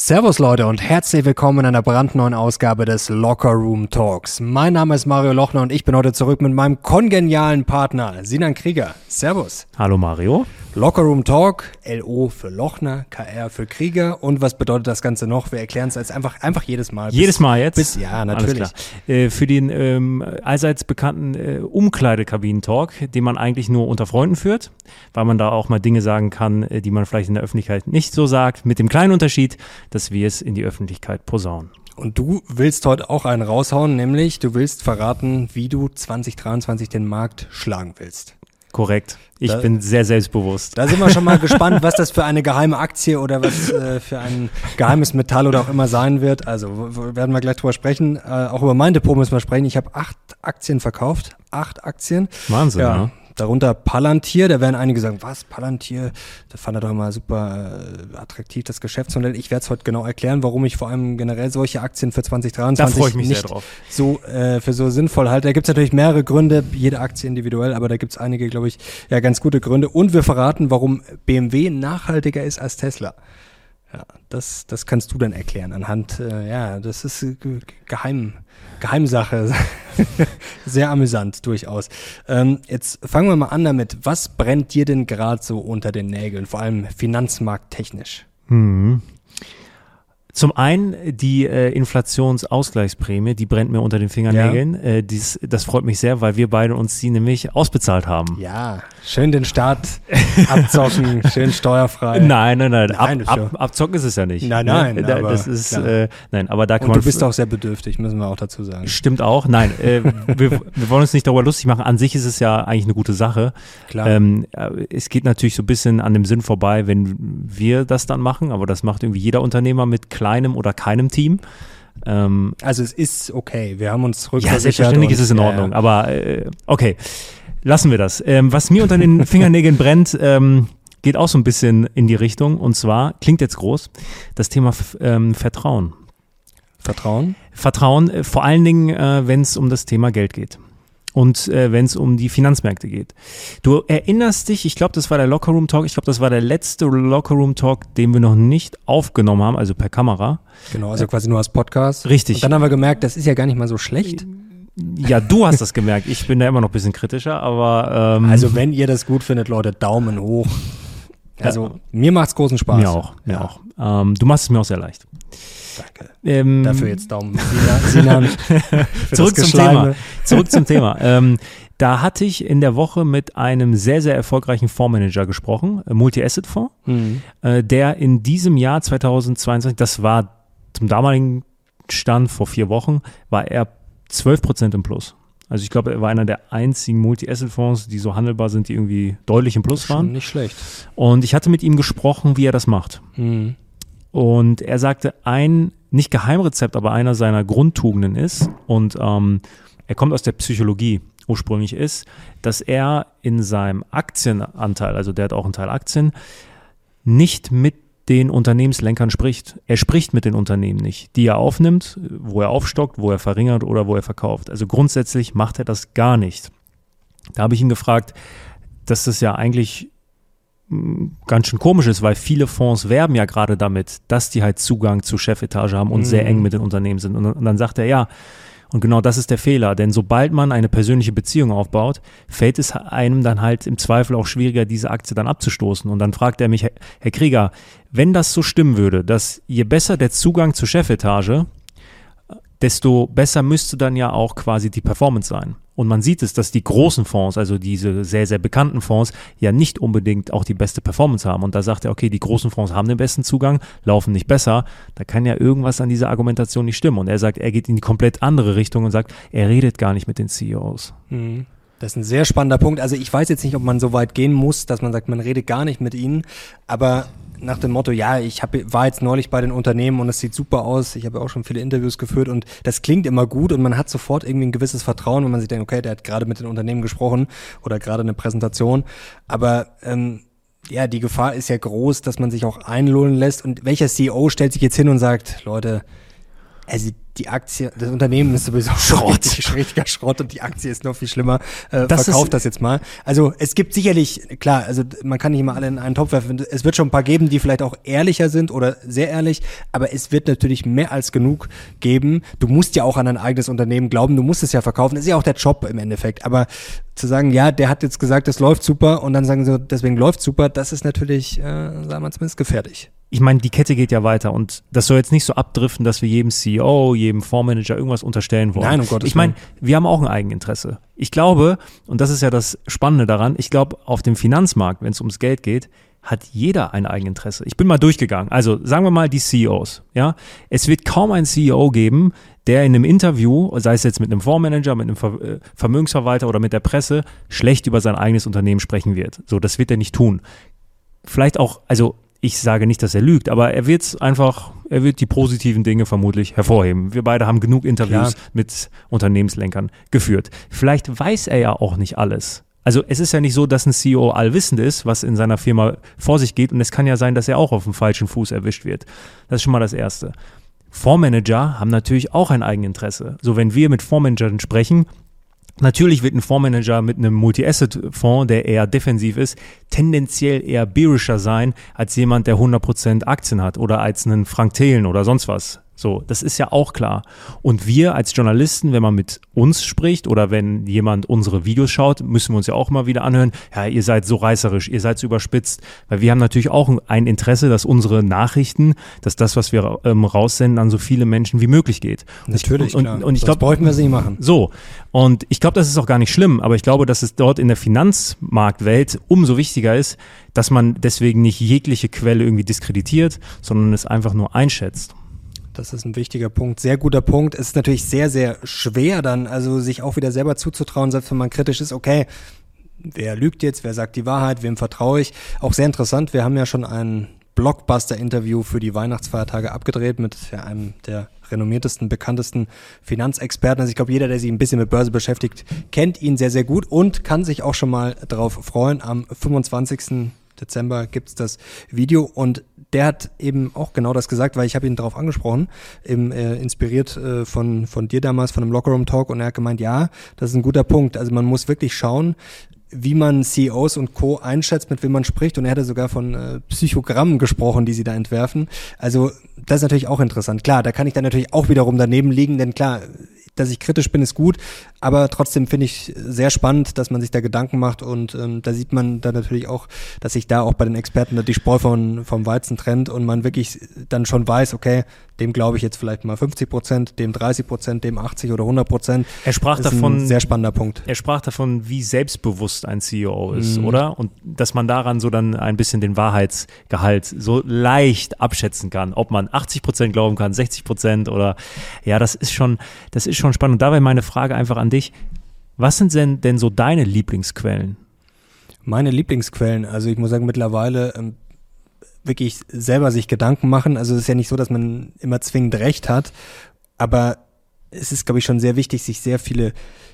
Servus Leute und herzlich willkommen in einer brandneuen Ausgabe des LoKr Room Talks. Mein Name ist Mario Lochner und ich bin heute zurück mit meinem kongenialen Partner Sinan Krieger. Servus. Hallo Mario. LoKr Room Talk, LO für Lochner, KR für Krieger. Und was bedeutet das Ganze noch? Wir erklären es jetzt einfach jedes Mal. Jedes Mal jetzt? Ja, natürlich. Alles klar. Für den allseits bekannten Umkleidekabinen-Talk, den man eigentlich nur unter Freunden führt, weil man da auch mal Dinge sagen kann, die man vielleicht in der Öffentlichkeit nicht so sagt, mit dem kleinen Unterschied, dass wir es in die Öffentlichkeit posaunen. Und du willst heute auch einen raushauen, nämlich du willst verraten, wie du 2023 den Markt schlagen willst. Korrekt. Ich bin sehr selbstbewusst. Da sind wir schon mal gespannt, was das für eine geheime Aktie oder was für ein geheimes Metall oder auch immer sein wird. Also werden wir gleich drüber sprechen. Auch über mein Depot müssen wir sprechen. Ich habe 8 Aktien verkauft. 8 Aktien. Wahnsinn, ja. Ne? Darunter Palantir, da werden einige sagen, was, Palantir, da fand er doch immer super attraktiv, das Geschäftsmodell. Ich werde es heute genau erklären, warum ich vor allem generell solche Aktien für 2023 nicht so für so sinnvoll halte. Da gibt es natürlich mehrere Gründe, jede Aktie individuell, aber da gibt es einige, glaube ich, ja ganz gute Gründe. Und wir verraten, warum BMW nachhaltiger ist als Tesla. Ja, das kannst du dann erklären anhand, das ist Geheimsache. Sehr amüsant, durchaus. Jetzt fangen wir mal an damit. Was brennt dir denn gerade so unter den Nägeln, vor allem finanzmarkttechnisch? Zum einen die Inflationsausgleichsprämie, die brennt mir unter den Fingernägeln. Ja. Das freut mich sehr, weil wir beide uns die nämlich ausbezahlt haben. Ja, schön den Staat abzocken, schön steuerfrei. Nein. Abzocken ist es ja nicht. Nein. Aber, das ist, nein, aber da kann man. Du bist auch sehr bedürftig, müssen wir auch dazu sagen. Stimmt auch. Nein, wir wollen uns nicht darüber lustig machen. An sich ist es ja eigentlich eine gute Sache. Klar. Es geht natürlich so ein bisschen an dem Sinn vorbei, wenn wir das dann machen, aber das macht irgendwie jeder Unternehmer mit kleinem oder keinem Team. Also es ist okay, wir haben uns rückversichert. Ja, selbstverständlich ist es in Ordnung, aber okay, lassen wir das. Was mir unter den Fingernägeln brennt, geht auch so ein bisschen in die Richtung und zwar, klingt jetzt groß, das Thema Vertrauen. Vertrauen? Vertrauen, vor allen Dingen, wenn es um das Thema Geld geht. Und wenn es um die Finanzmärkte geht. Du erinnerst dich, ich glaube, das war der LoKr Room Talk, der letzte LoKr Room Talk, den wir noch nicht aufgenommen haben, also per Kamera. Genau, also quasi nur als Podcast. Richtig. Und dann haben wir gemerkt, das ist ja gar nicht mal so schlecht. Ja, du hast das gemerkt. Ich bin da immer noch ein bisschen kritischer, aber... Also wenn ihr das gut findet, Leute, Daumen hoch. Also mir macht's großen Spaß. Mir auch. Du machst es mir auch sehr leicht. Danke. Dafür jetzt Daumen. Sinan, Zurück zum Thema. Da hatte ich in der Woche mit einem sehr, sehr erfolgreichen Fondsmanager gesprochen, Multi-Asset-Fonds, der in diesem Jahr 2022, das war zum damaligen Stand vor 4 Wochen, war er 12% im Plus. Also ich glaube, er war einer der einzigen Multi-Asset-Fonds, die so handelbar sind, die irgendwie deutlich im Plus waren. Nicht schlecht. Und ich hatte mit ihm gesprochen, wie er das macht. Mhm. Und er sagte, ein, nicht Geheimrezept, aber einer seiner Grundtugenden ist, und er kommt aus der Psychologie ursprünglich, ist, dass er in seinem Aktienanteil, also der hat auch einen Teil Aktien, nicht mit den Unternehmenslenkern spricht. Er spricht mit den Unternehmen nicht, die er aufnimmt, wo er aufstockt, wo er verringert oder wo er verkauft. Also grundsätzlich macht er das gar nicht. Da habe ich ihn gefragt, dass das ja eigentlich ganz schön komisch ist, weil viele Fonds werben ja gerade damit, dass die halt Zugang zur Chefetage haben und sehr eng mit den Unternehmen sind. Und dann sagt er, ja, und genau das ist der Fehler, denn sobald man eine persönliche Beziehung aufbaut, fällt es einem dann halt im Zweifel auch schwieriger, diese Aktie dann abzustoßen. Und dann fragt er mich, Herr Krieger, wenn das so stimmen würde, dass je besser der Zugang zur Chefetage, desto besser müsste dann ja auch quasi die Performance sein. Und man sieht es, dass die großen Fonds, also diese sehr, sehr bekannten Fonds, ja nicht unbedingt auch die beste Performance haben. Und da sagt er, okay, die großen Fonds haben den besten Zugang, laufen nicht besser. Da kann ja irgendwas an dieser Argumentation nicht stimmen. Und er sagt, er geht in die komplett andere Richtung und sagt, er redet gar nicht mit den CEOs. Mhm. Das ist ein sehr spannender Punkt. Also ich weiß jetzt nicht, ob man so weit gehen muss, dass man sagt, man redet gar nicht mit ihnen, aber nach dem Motto, ja, war jetzt neulich bei den Unternehmen und es sieht super aus, ich habe ja auch schon viele Interviews geführt und das klingt immer gut und man hat sofort irgendwie ein gewisses Vertrauen, wenn man sich denkt, okay, der hat gerade mit den Unternehmen gesprochen oder gerade eine Präsentation, aber die Gefahr ist ja groß, dass man sich auch einlullen lässt und welcher CEO stellt sich jetzt hin und sagt, Leute, also die Aktie, das Unternehmen ist sowieso Schrott. Richtiger Schrott und die Aktie ist noch viel schlimmer. Verkauft das jetzt mal. Also es gibt sicherlich, klar, also man kann nicht immer alle in einen Topf werfen. Es wird schon ein paar geben, die vielleicht auch ehrlicher sind oder sehr ehrlich, aber es wird natürlich mehr als genug geben. Du musst ja auch an dein eigenes Unternehmen glauben, du musst es ja verkaufen. Das ist ja auch der Job im Endeffekt. Aber zu sagen, ja, der hat jetzt gesagt, das läuft super und dann sagen sie, deswegen läuft super, das ist natürlich, sagen wir zumindest, gefährlich. Ich meine, die Kette geht ja weiter und das soll jetzt nicht so abdriften, dass wir jedem CEO, jedem Fondsmanager irgendwas unterstellen wollen. Nein, um Gottes Willen. Ich meine, wir haben auch ein Eigeninteresse. Ich glaube, und das ist ja das Spannende daran, ich glaube, auf dem Finanzmarkt, wenn es ums Geld geht, hat jeder ein Eigeninteresse. Ich bin mal durchgegangen. Also sagen wir mal die CEOs. Ja, es wird kaum einen CEO geben, der in einem Interview, sei es jetzt mit einem Fondsmanager, mit einem Vermögensverwalter oder mit der Presse, schlecht über sein eigenes Unternehmen sprechen wird. So, das wird er nicht tun. Vielleicht auch, also ich sage nicht, dass er lügt, aber er wird's einfach, er wird die positiven Dinge vermutlich hervorheben. Wir beide haben genug Interviews mit Unternehmenslenkern geführt. Vielleicht weiß er ja auch nicht alles. Also es ist ja nicht so, dass ein CEO allwissend ist, was in seiner Firma vor sich geht, und es kann ja sein, dass er auch auf dem falschen Fuß erwischt wird. Das ist schon mal das Erste. Fondsmanager haben natürlich auch ein Eigeninteresse. So, wenn wir mit Fondsmanagern sprechen, natürlich wird ein Fondsmanager mit einem Multi-Asset-Fonds, der eher defensiv ist, tendenziell eher bearischer sein als jemand, der 100% Aktien hat oder als einen Frank Thelen oder sonst was. So, das ist ja auch klar. Und wir als Journalisten, wenn man mit uns spricht oder wenn jemand unsere Videos schaut, müssen wir uns ja auch mal wieder anhören, ja, ihr seid so reißerisch, ihr seid so überspitzt. Weil wir haben natürlich auch ein Interesse, dass unsere Nachrichten, dass das, was wir raussenden, an so viele Menschen wie möglich geht. Natürlich, und ich glaube, wollten wir sie nicht machen. So, und ich glaube, das ist auch gar nicht schlimm, aber ich glaube, dass es dort in der Finanzmarktwelt umso wichtiger ist, dass man deswegen nicht jegliche Quelle irgendwie diskreditiert, sondern es einfach nur einschätzt. Das ist ein wichtiger Punkt, sehr guter Punkt. Es ist natürlich sehr, sehr schwer dann, also sich auch wieder selber zuzutrauen, selbst wenn man kritisch ist, okay, wer lügt jetzt, wer sagt die Wahrheit, wem vertraue ich? Auch sehr interessant, wir haben ja schon ein Blockbuster-Interview für die Weihnachtsfeiertage abgedreht mit einem der renommiertesten, bekanntesten Finanzexperten. Also ich glaube, jeder, der sich ein bisschen mit Börse beschäftigt, kennt ihn sehr, sehr gut und kann sich auch schon mal drauf freuen. Am 25. Dezember gibt's das Video und der hat eben auch genau das gesagt, weil ich habe ihn darauf angesprochen, eben inspiriert von dir damals, von dem LoKr Room Talk, und er hat gemeint, ja, das ist ein guter Punkt, also man muss wirklich schauen, wie man CEOs und Co. einschätzt, mit wem man spricht, und er hatte sogar von Psychogrammen gesprochen, die sie da entwerfen. Also das ist natürlich auch interessant. Klar, da kann ich dann natürlich auch wiederum daneben liegen, denn klar, dass ich kritisch bin, ist gut, aber trotzdem finde ich sehr spannend, dass man sich da Gedanken macht, und da sieht man dann natürlich auch, dass sich da auch bei den Experten die Spreu vom Weizen trennt und man wirklich dann schon weiß, okay, dem glaube ich jetzt vielleicht mal 50%, dem 30%, dem 80 oder 100%. Er sprach davon, ein sehr spannender Punkt. Er sprach davon, wie selbstbewusst ein CEO ist, oder? Und dass man daran so dann ein bisschen den Wahrheitsgehalt so leicht abschätzen kann, ob man 80% glauben kann, 60% oder, ja, das ist schon spannend. Und dabei meine Frage einfach an dich, was sind denn so deine Lieblingsquellen? Meine Lieblingsquellen, also ich muss sagen, mittlerweile wirklich selber sich Gedanken machen. Also es ist ja nicht so, dass man immer zwingend recht hat, aber es ist, glaube ich, schon sehr wichtig, sich sehr viele,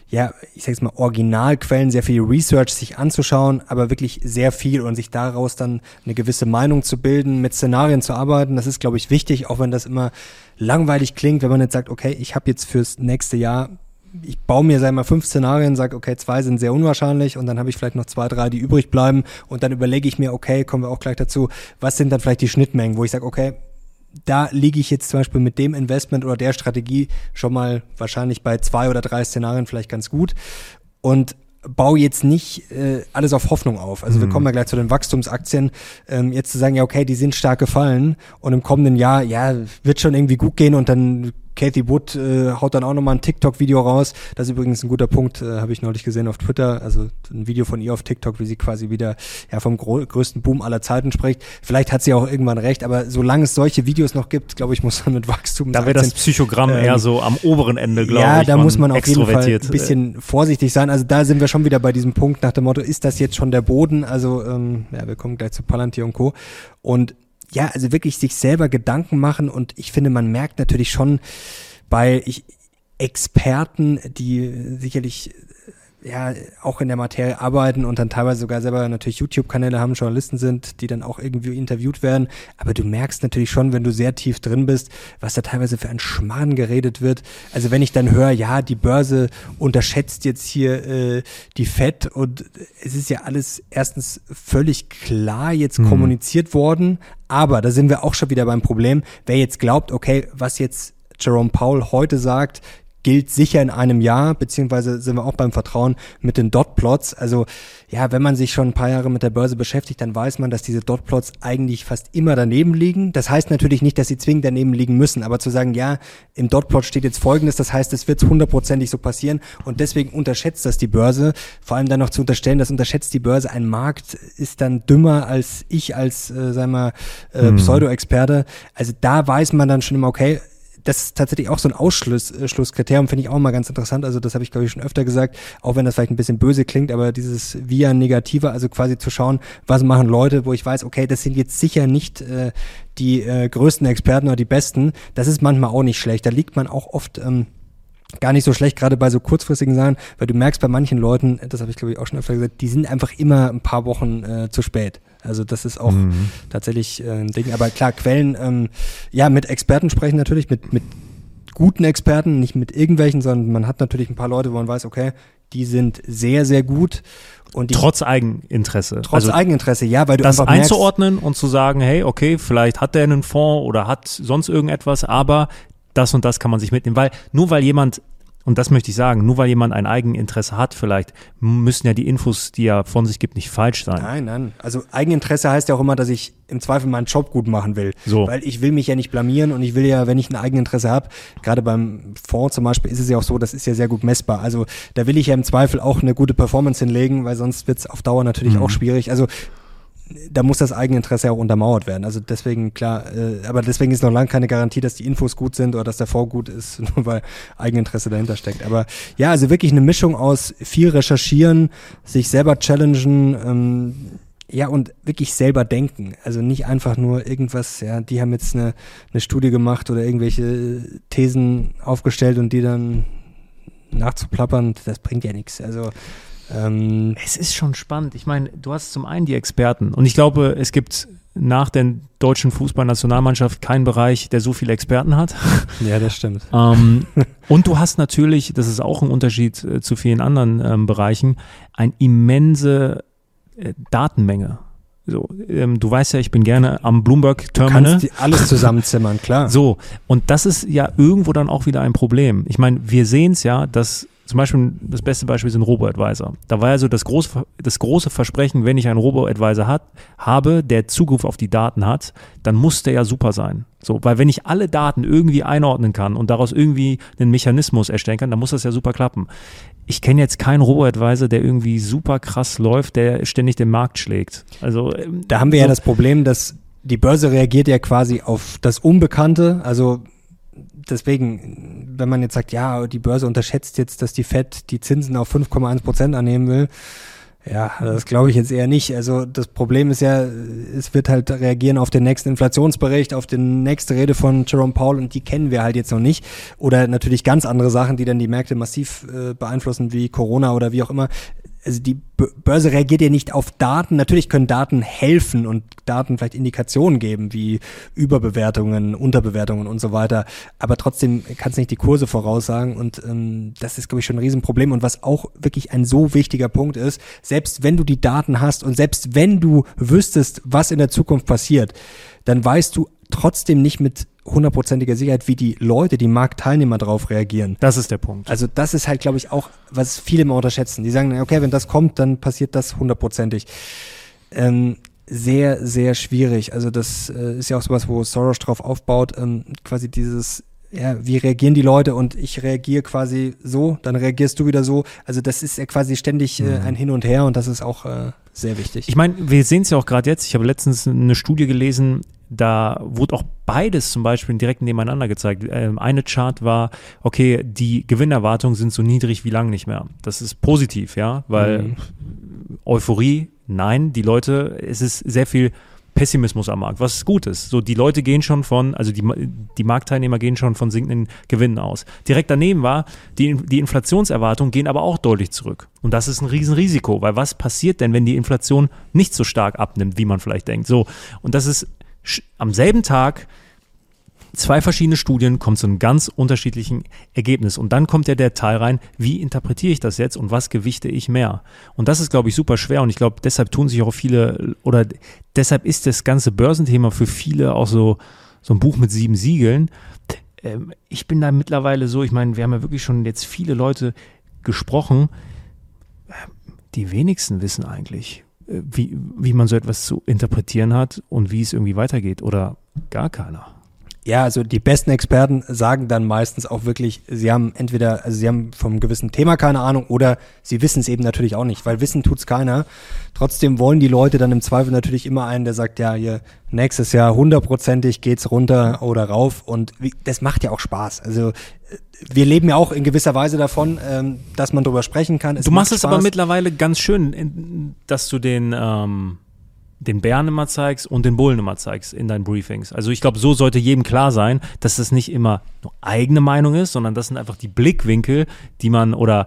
ja, ich sage jetzt mal, Originalquellen, sehr viel Research sich anzuschauen, aber wirklich sehr viel, und sich daraus dann eine gewisse Meinung zu bilden, mit Szenarien zu arbeiten. Das ist, glaube ich, wichtig, auch wenn das immer langweilig klingt, wenn man jetzt sagt, okay, ich habe jetzt fürs nächste Jahr, ich baue mir, sagen wir mal, 5 Szenarien, sage, okay, 2 sind sehr unwahrscheinlich und dann habe ich vielleicht noch 2, 3, die übrig bleiben, und dann überlege ich mir, okay, kommen wir auch gleich dazu, was sind dann vielleicht die Schnittmengen, wo ich sage, okay, da liege ich jetzt zum Beispiel mit dem Investment oder der Strategie schon mal wahrscheinlich bei 2 oder 3 Szenarien vielleicht ganz gut, und baue jetzt nicht alles auf Hoffnung auf. Also wir kommen ja gleich zu den Wachstumsaktien. Jetzt zu sagen, ja okay, die sind stark gefallen und im kommenden Jahr, ja, wird schon irgendwie gut gehen, und dann Cathie Wood haut dann auch nochmal ein TikTok-Video raus. Das ist übrigens ein guter Punkt, habe ich neulich gesehen auf Twitter. Also ein Video von ihr auf TikTok, wie sie quasi wieder ja vom größten Boom aller Zeiten spricht. Vielleicht hat sie auch irgendwann recht, aber solange es solche Videos noch gibt, glaube ich, muss man mit Wachstum... Da wäre das Psychogramm eher so am oberen Ende, glaube ich. Ja, da muss man auf jeden Fall ein bisschen vorsichtig sein. Also da sind wir schon wieder bei diesem Punkt nach dem Motto, ist das jetzt schon der Boden? Also ja, wir kommen gleich zu Palantir und Co. Und ja, also wirklich sich selber Gedanken machen, und ich finde, man merkt natürlich schon bei Experten, die sicherlich ja auch in der Materie arbeiten und dann teilweise sogar selber natürlich YouTube-Kanäle haben, Journalisten sind, die dann auch irgendwie interviewt werden. Aber du merkst natürlich schon, wenn du sehr tief drin bist, was da teilweise für ein Schmarrn geredet wird. Also wenn ich dann höre, ja, die Börse unterschätzt jetzt hier die FED, und es ist ja alles erstens völlig klar jetzt kommuniziert worden, aber da sind wir auch schon wieder beim Problem, wer jetzt glaubt, okay, was jetzt Jerome Powell heute sagt, gilt sicher in einem Jahr, beziehungsweise sind wir auch beim Vertrauen mit den Dotplots. Also ja, wenn man sich schon ein paar Jahre mit der Börse beschäftigt, dann weiß man, dass diese Dotplots eigentlich fast immer daneben liegen. Das heißt natürlich nicht, dass sie zwingend daneben liegen müssen, aber zu sagen, ja, im Dotplot steht jetzt Folgendes, das heißt, es wird hundertprozentig so passieren und deswegen unterschätzt das die Börse. Vor allem dann noch zu unterstellen, das unterschätzt die Börse. Ein Markt ist dann dümmer als ich als, Pseudo-Experte. Also da weiß man dann schon immer, okay, das ist tatsächlich auch so ein Ausschlusskriterium, finde ich auch mal ganz interessant. Also das habe ich, glaube ich, schon öfter gesagt, auch wenn das vielleicht ein bisschen böse klingt, aber dieses Via Negativa, also quasi zu schauen, was machen Leute, wo ich weiß, okay, das sind jetzt sicher nicht die größten Experten oder die Besten. Das ist manchmal auch nicht schlecht. Da liegt man auch oft gar nicht so schlecht, gerade bei so kurzfristigen Sachen, weil du merkst bei manchen Leuten, das habe ich, glaube ich, auch schon öfter gesagt, die sind einfach immer ein paar Wochen zu spät. Also das ist auch tatsächlich ein Ding. Aber klar, Quellen, ja, mit Experten sprechen natürlich, mit guten Experten, nicht mit irgendwelchen, sondern man hat natürlich ein paar Leute, wo man weiß, okay, die sind sehr, sehr gut. Und die, trotz Eigeninteresse. Trotz Eigeninteresse, ja, weil du das einfach merkst, einzuordnen und zu sagen, hey, okay, vielleicht hat der einen Fonds oder hat sonst irgendetwas, aber das und das kann man sich mitnehmen, weil nur weil jemand, und das möchte ich sagen, nur weil jemand ein Eigeninteresse hat vielleicht, müssen ja die Infos, die er von sich gibt, nicht falsch sein. Nein, nein. Also Eigeninteresse heißt ja auch immer, dass ich im Zweifel meinen Job gut machen will. So. Weil ich will mich ja nicht blamieren und ich will ja, wenn ich ein Eigeninteresse habe, gerade beim Fonds zum Beispiel ist es ja auch so, das ist ja sehr gut messbar. Also da will ich ja im Zweifel auch eine gute Performance hinlegen, weil sonst wird es auf Dauer natürlich auch schwierig. Also da muss das Eigeninteresse ja auch untermauert werden. Also deswegen, klar, aber deswegen ist noch lange keine Garantie, dass die Infos gut sind oder dass der Fonds gut ist, nur weil Eigeninteresse dahinter steckt. Aber ja, also wirklich eine Mischung aus viel recherchieren, sich selber challengen, ja, und wirklich selber denken. Also nicht einfach nur irgendwas, ja, die haben jetzt eine Studie gemacht oder irgendwelche Thesen aufgestellt und die dann nachzuplappern, das bringt ja nichts. Also es ist schon spannend. Ich meine, du hast zum einen die Experten und ich glaube, es gibt nach der deutschen Fußballnationalmannschaft keinen Bereich, der so viele Experten hat. Ja, das stimmt. Und du hast natürlich, das ist auch ein Unterschied zu vielen anderen Bereichen, eine immense Datenmenge. So, du weißt ja, ich bin gerne am Bloomberg-Terminal. Du kannst alles zusammenzimmern, klar. So, und das ist ja irgendwo dann auch wieder ein Problem. Ich meine, wir sehen es ja, dass zum Beispiel, das beste Beispiel sind Robo-Advisor. Da war ja so das große Versprechen, wenn ich einen Robo-Advisor habe, der Zugriff auf die Daten hat, dann muss der ja super sein. So, weil wenn ich alle Daten irgendwie einordnen kann und daraus irgendwie einen Mechanismus erstellen kann, dann muss das ja super klappen. Ich kenne jetzt keinen Robo-Advisor, der irgendwie super krass läuft, der ständig den Markt schlägt. Also da haben wir so ja das Problem, dass die Börse reagiert ja quasi auf das Unbekannte, also deswegen, wenn man jetzt sagt, ja, die Börse unterschätzt jetzt, dass die FED die Zinsen auf 5,1% annehmen will, ja, das glaube ich jetzt eher nicht. Also das Problem ist ja, es wird halt reagieren auf den nächsten Inflationsbericht, auf die nächste Rede von Jerome Powell und die kennen wir halt jetzt noch nicht. Oder natürlich ganz andere Sachen, die dann die Märkte massiv beeinflussen, wie Corona oder wie auch immer. Also die Börse reagiert ja nicht auf Daten. Natürlich können Daten helfen und Daten vielleicht Indikationen geben, wie Überbewertungen, Unterbewertungen und so weiter. Aber trotzdem kannst du nicht die Kurse voraussagen. Und das ist, glaube ich, schon ein Riesenproblem. Und was auch wirklich ein so wichtiger Punkt ist, selbst wenn du die Daten hast und selbst wenn du wüsstest, was in der Zukunft passiert, dann weißt du trotzdem nicht mit hundertprozentiger Sicherheit, wie die Leute, die Marktteilnehmer drauf reagieren. Das ist der Punkt. Also das ist halt, glaube ich, auch, was viele mal unterschätzen. Die sagen, okay, wenn das kommt, dann passiert das hundertprozentig. Sehr, sehr schwierig. Also das ist ja auch sowas, wo Soros drauf aufbaut, quasi dieses, ja, wie reagieren die Leute und ich reagiere quasi so, dann reagierst du wieder so. Also das ist ja quasi ständig ein Hin und Her und das ist auch sehr wichtig. Ich meine, wir sehen es ja auch gerade jetzt. Ich habe letztens eine Studie gelesen, da wurde auch beides zum Beispiel direkt nebeneinander gezeigt. Eine Chart war, okay, die Gewinnerwartungen sind so niedrig wie lange nicht mehr. Das ist positiv, ja, weil Euphorie, nein, die Leute, es ist sehr viel Pessimismus am Markt, was gut ist. So, die Leute gehen schon von, also die Marktteilnehmer gehen schon von sinkenden Gewinnen aus. Direkt daneben war, die Inflationserwartungen gehen aber auch deutlich zurück. Und das ist ein Riesenrisiko, weil was passiert denn, wenn die Inflation nicht so stark abnimmt, wie man vielleicht denkt? So, und das ist am selben Tag, zwei verschiedene Studien kommen zu einem ganz unterschiedlichen Ergebnis. Und dann kommt ja der Teil rein, wie interpretiere ich das jetzt und was gewichte ich mehr? Und das ist, glaube ich, super schwer. Und ich glaube, deshalb tun sich auch viele, oder deshalb ist das ganze Börsenthema für viele auch so ein Buch mit 7 Siegeln. Ich bin da mittlerweile so, ich meine, wir haben ja wirklich schon jetzt viele Leute gesprochen. Die wenigsten wissen eigentlich, wie man so etwas zu interpretieren hat und wie es irgendwie weitergeht, oder gar keiner. Ja, also die besten Experten sagen dann meistens auch wirklich, sie haben vom gewissen Thema keine Ahnung, oder sie wissen es eben natürlich auch nicht, weil wissen tut's keiner. Trotzdem wollen die Leute dann im Zweifel natürlich immer einen, der sagt, ja, hier nächstes Jahr 100%ig geht's runter oder rauf, und das macht ja auch Spaß. Also wir leben ja auch in gewisser Weise davon, dass man drüber sprechen kann. Du machst es aber mittlerweile ganz schön, dass du den Bären immer zeigst und den Bullen immer zeigst in deinen Briefings. Also ich glaube, so sollte jedem klar sein, dass das nicht immer nur eigene Meinung ist, sondern das sind einfach die Blickwinkel, die man oder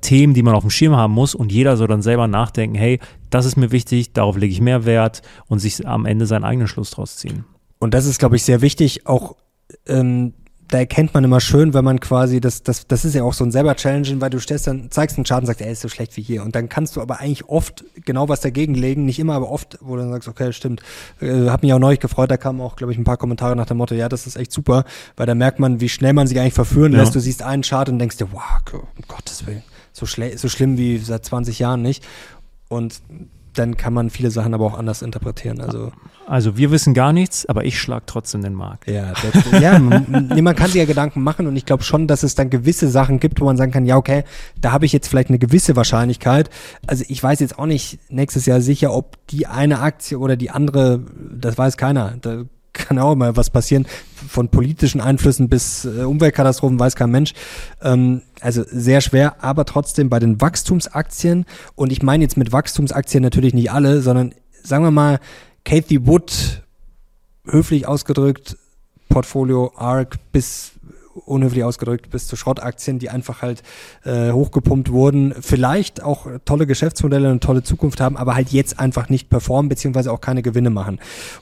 Themen, die man auf dem Schirm haben muss, und jeder soll dann selber nachdenken, hey, das ist mir wichtig, darauf lege ich mehr Wert, und sich am Ende seinen eigenen Schluss draus ziehen. Und das ist, glaube ich, sehr wichtig, auch da erkennt man immer schön, wenn man quasi, das ist ja auch so ein selber Challenging, weil du stellst dann, zeigst einen Chart und sagst, ey, ist so schlecht wie hier. Und dann kannst du aber eigentlich oft genau was dagegen legen, nicht immer, aber oft, wo du dann sagst, okay, stimmt. Hab mich auch neulich gefreut, da kamen auch, glaube ich, ein paar Kommentare nach dem Motto, ja, das ist echt super, weil da merkt man, wie schnell man sich eigentlich verführen lässt. Du siehst einen Chart und denkst dir, wow, um Gottes Willen, so schlimm wie seit 20 Jahren nicht. Und dann kann man viele Sachen aber auch anders interpretieren. Also wir wissen gar nichts, aber ich schlage trotzdem den Markt. Ja, man kann sich ja Gedanken machen, und ich glaube schon, dass es dann gewisse Sachen gibt, wo man sagen kann, ja, okay, da habe ich jetzt vielleicht eine gewisse Wahrscheinlichkeit. Also ich weiß jetzt auch nicht nächstes Jahr sicher, ob die eine Aktie oder die andere, das weiß keiner. Da kann auch mal was passieren, von politischen Einflüssen bis Umweltkatastrophen, weiß kein Mensch. Also sehr schwer, aber trotzdem bei den Wachstumsaktien, und ich meine jetzt mit Wachstumsaktien natürlich nicht alle, sondern sagen wir mal Cathie Wood, höflich ausgedrückt, Portfolio ARK bis unhöflich ausgedrückt bis zu Schrottaktien, die einfach halt hochgepumpt wurden, vielleicht auch tolle Geschäftsmodelle und tolle Zukunft haben, aber halt jetzt einfach nicht performen, beziehungsweise auch keine Gewinne machen.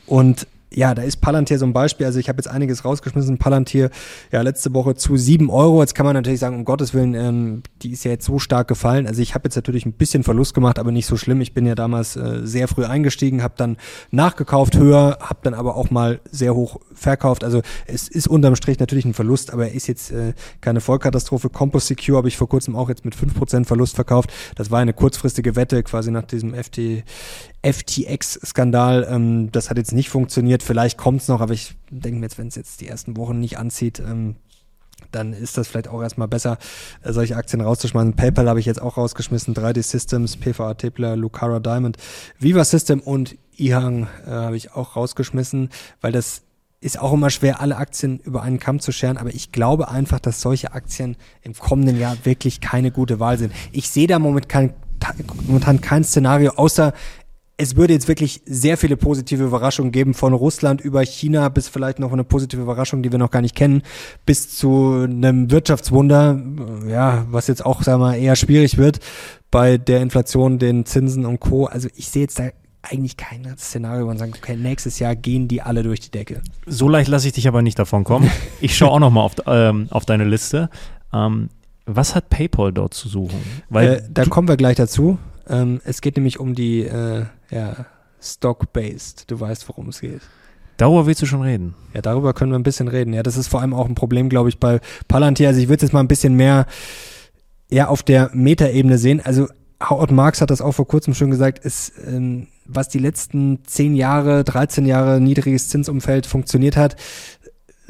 Und ja, da ist Palantir so ein Beispiel. Also ich habe jetzt einiges rausgeschmissen. Palantir, ja, letzte Woche zu 7 €. Jetzt kann man natürlich sagen, um Gottes Willen, die ist ja jetzt so stark gefallen. Also ich habe jetzt natürlich ein bisschen Verlust gemacht, aber nicht so schlimm. Ich bin ja damals sehr früh eingestiegen, habe dann nachgekauft höher, habe dann aber auch mal sehr hoch verkauft. Also es ist unterm Strich natürlich ein Verlust, aber er ist jetzt keine Vollkatastrophe. Composecure habe ich vor kurzem auch jetzt mit 5% Verlust verkauft. Das war eine kurzfristige Wette, quasi nach diesem FTX-Skandal. Das hat jetzt nicht funktioniert. Vielleicht kommt es noch, aber ich denke mir jetzt, wenn es jetzt die ersten Wochen nicht anzieht, dann ist das vielleicht auch erstmal besser, solche Aktien rauszuschmeißen. PayPal habe ich jetzt auch rausgeschmissen, 3D Systems, PVA TePla, Lucara Diamond, Veeva Systems und EHang habe ich auch rausgeschmissen, weil das ist auch immer schwer, alle Aktien über einen Kamm zu scheren, aber ich glaube einfach, dass solche Aktien im kommenden Jahr wirklich keine gute Wahl sind. Ich sehe da momentan kein Szenario, außer es würde jetzt wirklich sehr viele positive Überraschungen geben, von Russland über China bis vielleicht noch eine positive Überraschung, die wir noch gar nicht kennen, bis zu einem Wirtschaftswunder, ja, was jetzt auch, sagen wir mal, eher schwierig wird bei der Inflation, den Zinsen und Co. Also ich sehe jetzt da eigentlich kein Szenario, wo man sagt, okay, nächstes Jahr gehen die alle durch die Decke. So leicht lasse ich dich aber nicht davon kommen. Ich schaue auch nochmal auf deine Liste. Was hat PayPal dort zu suchen? Weil da kommen wir gleich dazu. Es geht nämlich um die Stock-Based, du weißt, worum es geht. Darüber willst du schon reden? Ja, darüber können wir ein bisschen reden. Ja, das ist vor allem auch ein Problem, glaube ich, bei Palantir. Also ich würde es jetzt mal ein bisschen mehr auf der Meta-Ebene sehen. Also Howard Marks hat das auch vor kurzem schon gesagt, ist, was die letzten 13 Jahre niedriges Zinsumfeld funktioniert hat,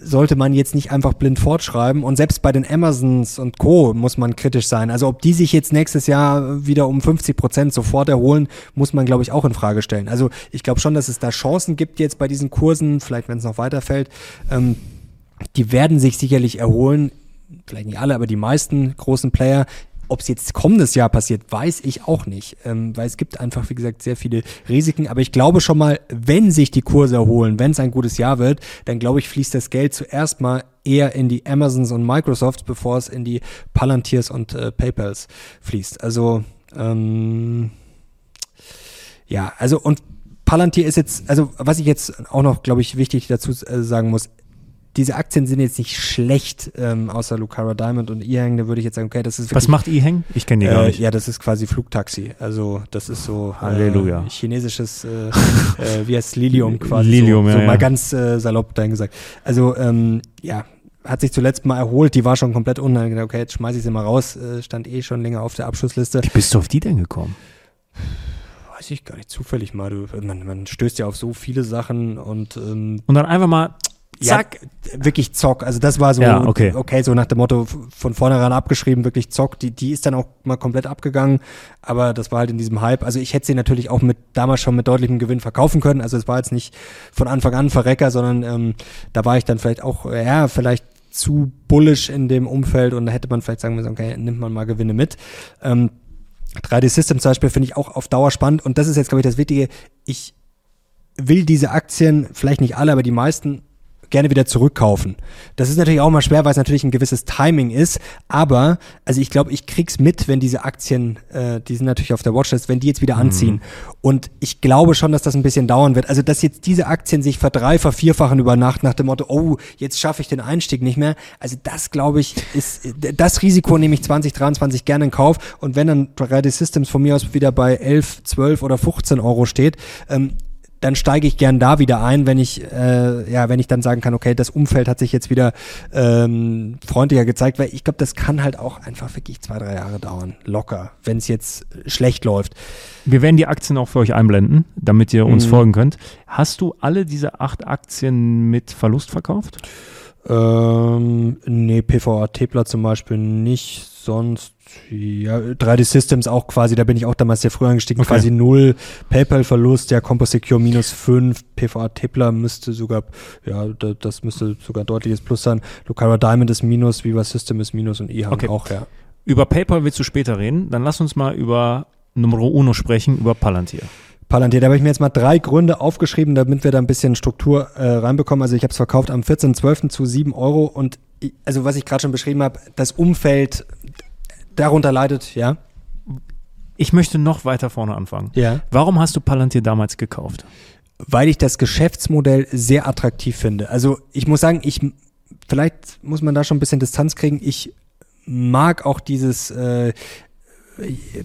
sollte man jetzt nicht einfach blind fortschreiben. Und selbst bei den Amazons und Co. muss man kritisch sein. Also ob die sich jetzt nächstes Jahr wieder um 50% sofort erholen, muss man, glaube ich, auch in Frage stellen. Also ich glaube schon, dass es da Chancen gibt jetzt bei diesen Kursen, vielleicht wenn es noch weiterfällt. Die werden sich sicherlich erholen, vielleicht nicht alle, aber die meisten großen Player. Ob es jetzt kommendes Jahr passiert, weiß ich auch nicht, weil es gibt einfach, wie gesagt, sehr viele Risiken. Aber ich glaube schon mal, wenn sich die Kurse erholen, wenn es ein gutes Jahr wird, dann glaube ich, fließt das Geld zuerst mal eher in die Amazons und Microsofts, bevor es in die Palantirs und PayPals fließt. Also, ja, also und Palantir ist jetzt, also was ich jetzt auch noch, glaube ich, wichtig dazu sagen muss, diese Aktien sind jetzt nicht schlecht, außer Lucara Diamond und EHang, da würde ich jetzt sagen, okay, das ist wirklich... Was macht EHang? Ich kenne die gar nicht. Ja, das ist quasi Flugtaxi. Also das ist so Halleluja. Chinesisches, wie heißt Lilium quasi. Lilium, so, ja. So mal ganz salopp dahin gesagt. Also ja, hat sich zuletzt mal erholt, die war schon komplett unten. Okay, jetzt schmeiße ich sie mal raus, stand eh schon länger auf der Abschussliste. Wie bist du auf die denn gekommen? Weiß ich gar nicht, zufällig mal. Man stößt ja auf so viele Sachen und dann einfach mal... Zack, ja, wirklich Zock. Also das war so, ja, okay, so nach dem Motto von vornherein abgeschrieben, wirklich Zock. Die ist dann auch mal komplett abgegangen, aber das war halt in diesem Hype. Also ich hätte sie natürlich auch damals schon mit deutlichem Gewinn verkaufen können. Also es war jetzt nicht von Anfang an Verrecker, sondern da war ich dann vielleicht auch, ja, vielleicht zu bullish in dem Umfeld und da hätte man vielleicht sagen müssen, okay, nimmt man mal Gewinne mit. 3D Systems zum Beispiel finde ich auch auf Dauer spannend und das ist jetzt, glaube ich, das Wichtige. Ich will diese Aktien, vielleicht nicht alle, aber die meisten, gerne wieder zurückkaufen. Das ist natürlich auch mal schwer, weil es natürlich ein gewisses Timing ist, aber, also ich glaube, ich krieg's mit, wenn diese Aktien, die sind natürlich auf der Watchlist, wenn die jetzt wieder anziehen. Und ich glaube schon, dass das ein bisschen dauern wird. Also, dass jetzt diese Aktien sich verdreifachen über Nacht nach dem Motto, oh, jetzt schaffe ich den Einstieg nicht mehr. Also, das glaube ich, ist, das Risiko nehme ich 2023 gerne in Kauf und wenn dann 3D Systems von mir aus wieder bei 11, 12 oder 15 Euro steht, dann steige ich gern da wieder ein, wenn ich wenn ich dann sagen kann, okay, das Umfeld hat sich jetzt wieder freundlicher gezeigt, weil ich glaube, das kann halt auch einfach wirklich 2-3 Jahre dauern, locker, wenn es jetzt schlecht läuft. Wir werden die Aktien auch für euch einblenden, damit ihr uns folgen könnt. Hast du alle diese 8 Aktien mit Verlust verkauft? Nee, PVA TePla zum Beispiel nicht, sonst ja, 3D Systems auch quasi, da bin ich auch damals sehr früh angestiegen, quasi 0, PayPal-Verlust, ja, Composecure -5, PVA TePla müsste sogar, ja, das müsste sogar deutliches Plus sein, Lucara Diamond ist minus, Veeva Systems ist minus und EHang auch, ja. Über PayPal willst du später reden, dann lass uns mal über Numero Uno sprechen, über Palantir. Da habe ich mir jetzt mal 3 Gründe aufgeschrieben, damit wir da ein bisschen Struktur reinbekommen. Also ich habe es verkauft am 14.12. zu 7 Euro und also was ich gerade schon beschrieben habe, das Umfeld darunter leidet, ja. Ich möchte noch weiter vorne anfangen. Ja. Warum hast du Palantir damals gekauft? Weil ich das Geschäftsmodell sehr attraktiv finde. Also ich muss sagen, vielleicht muss man da schon ein bisschen Distanz kriegen. Ich mag auch dieses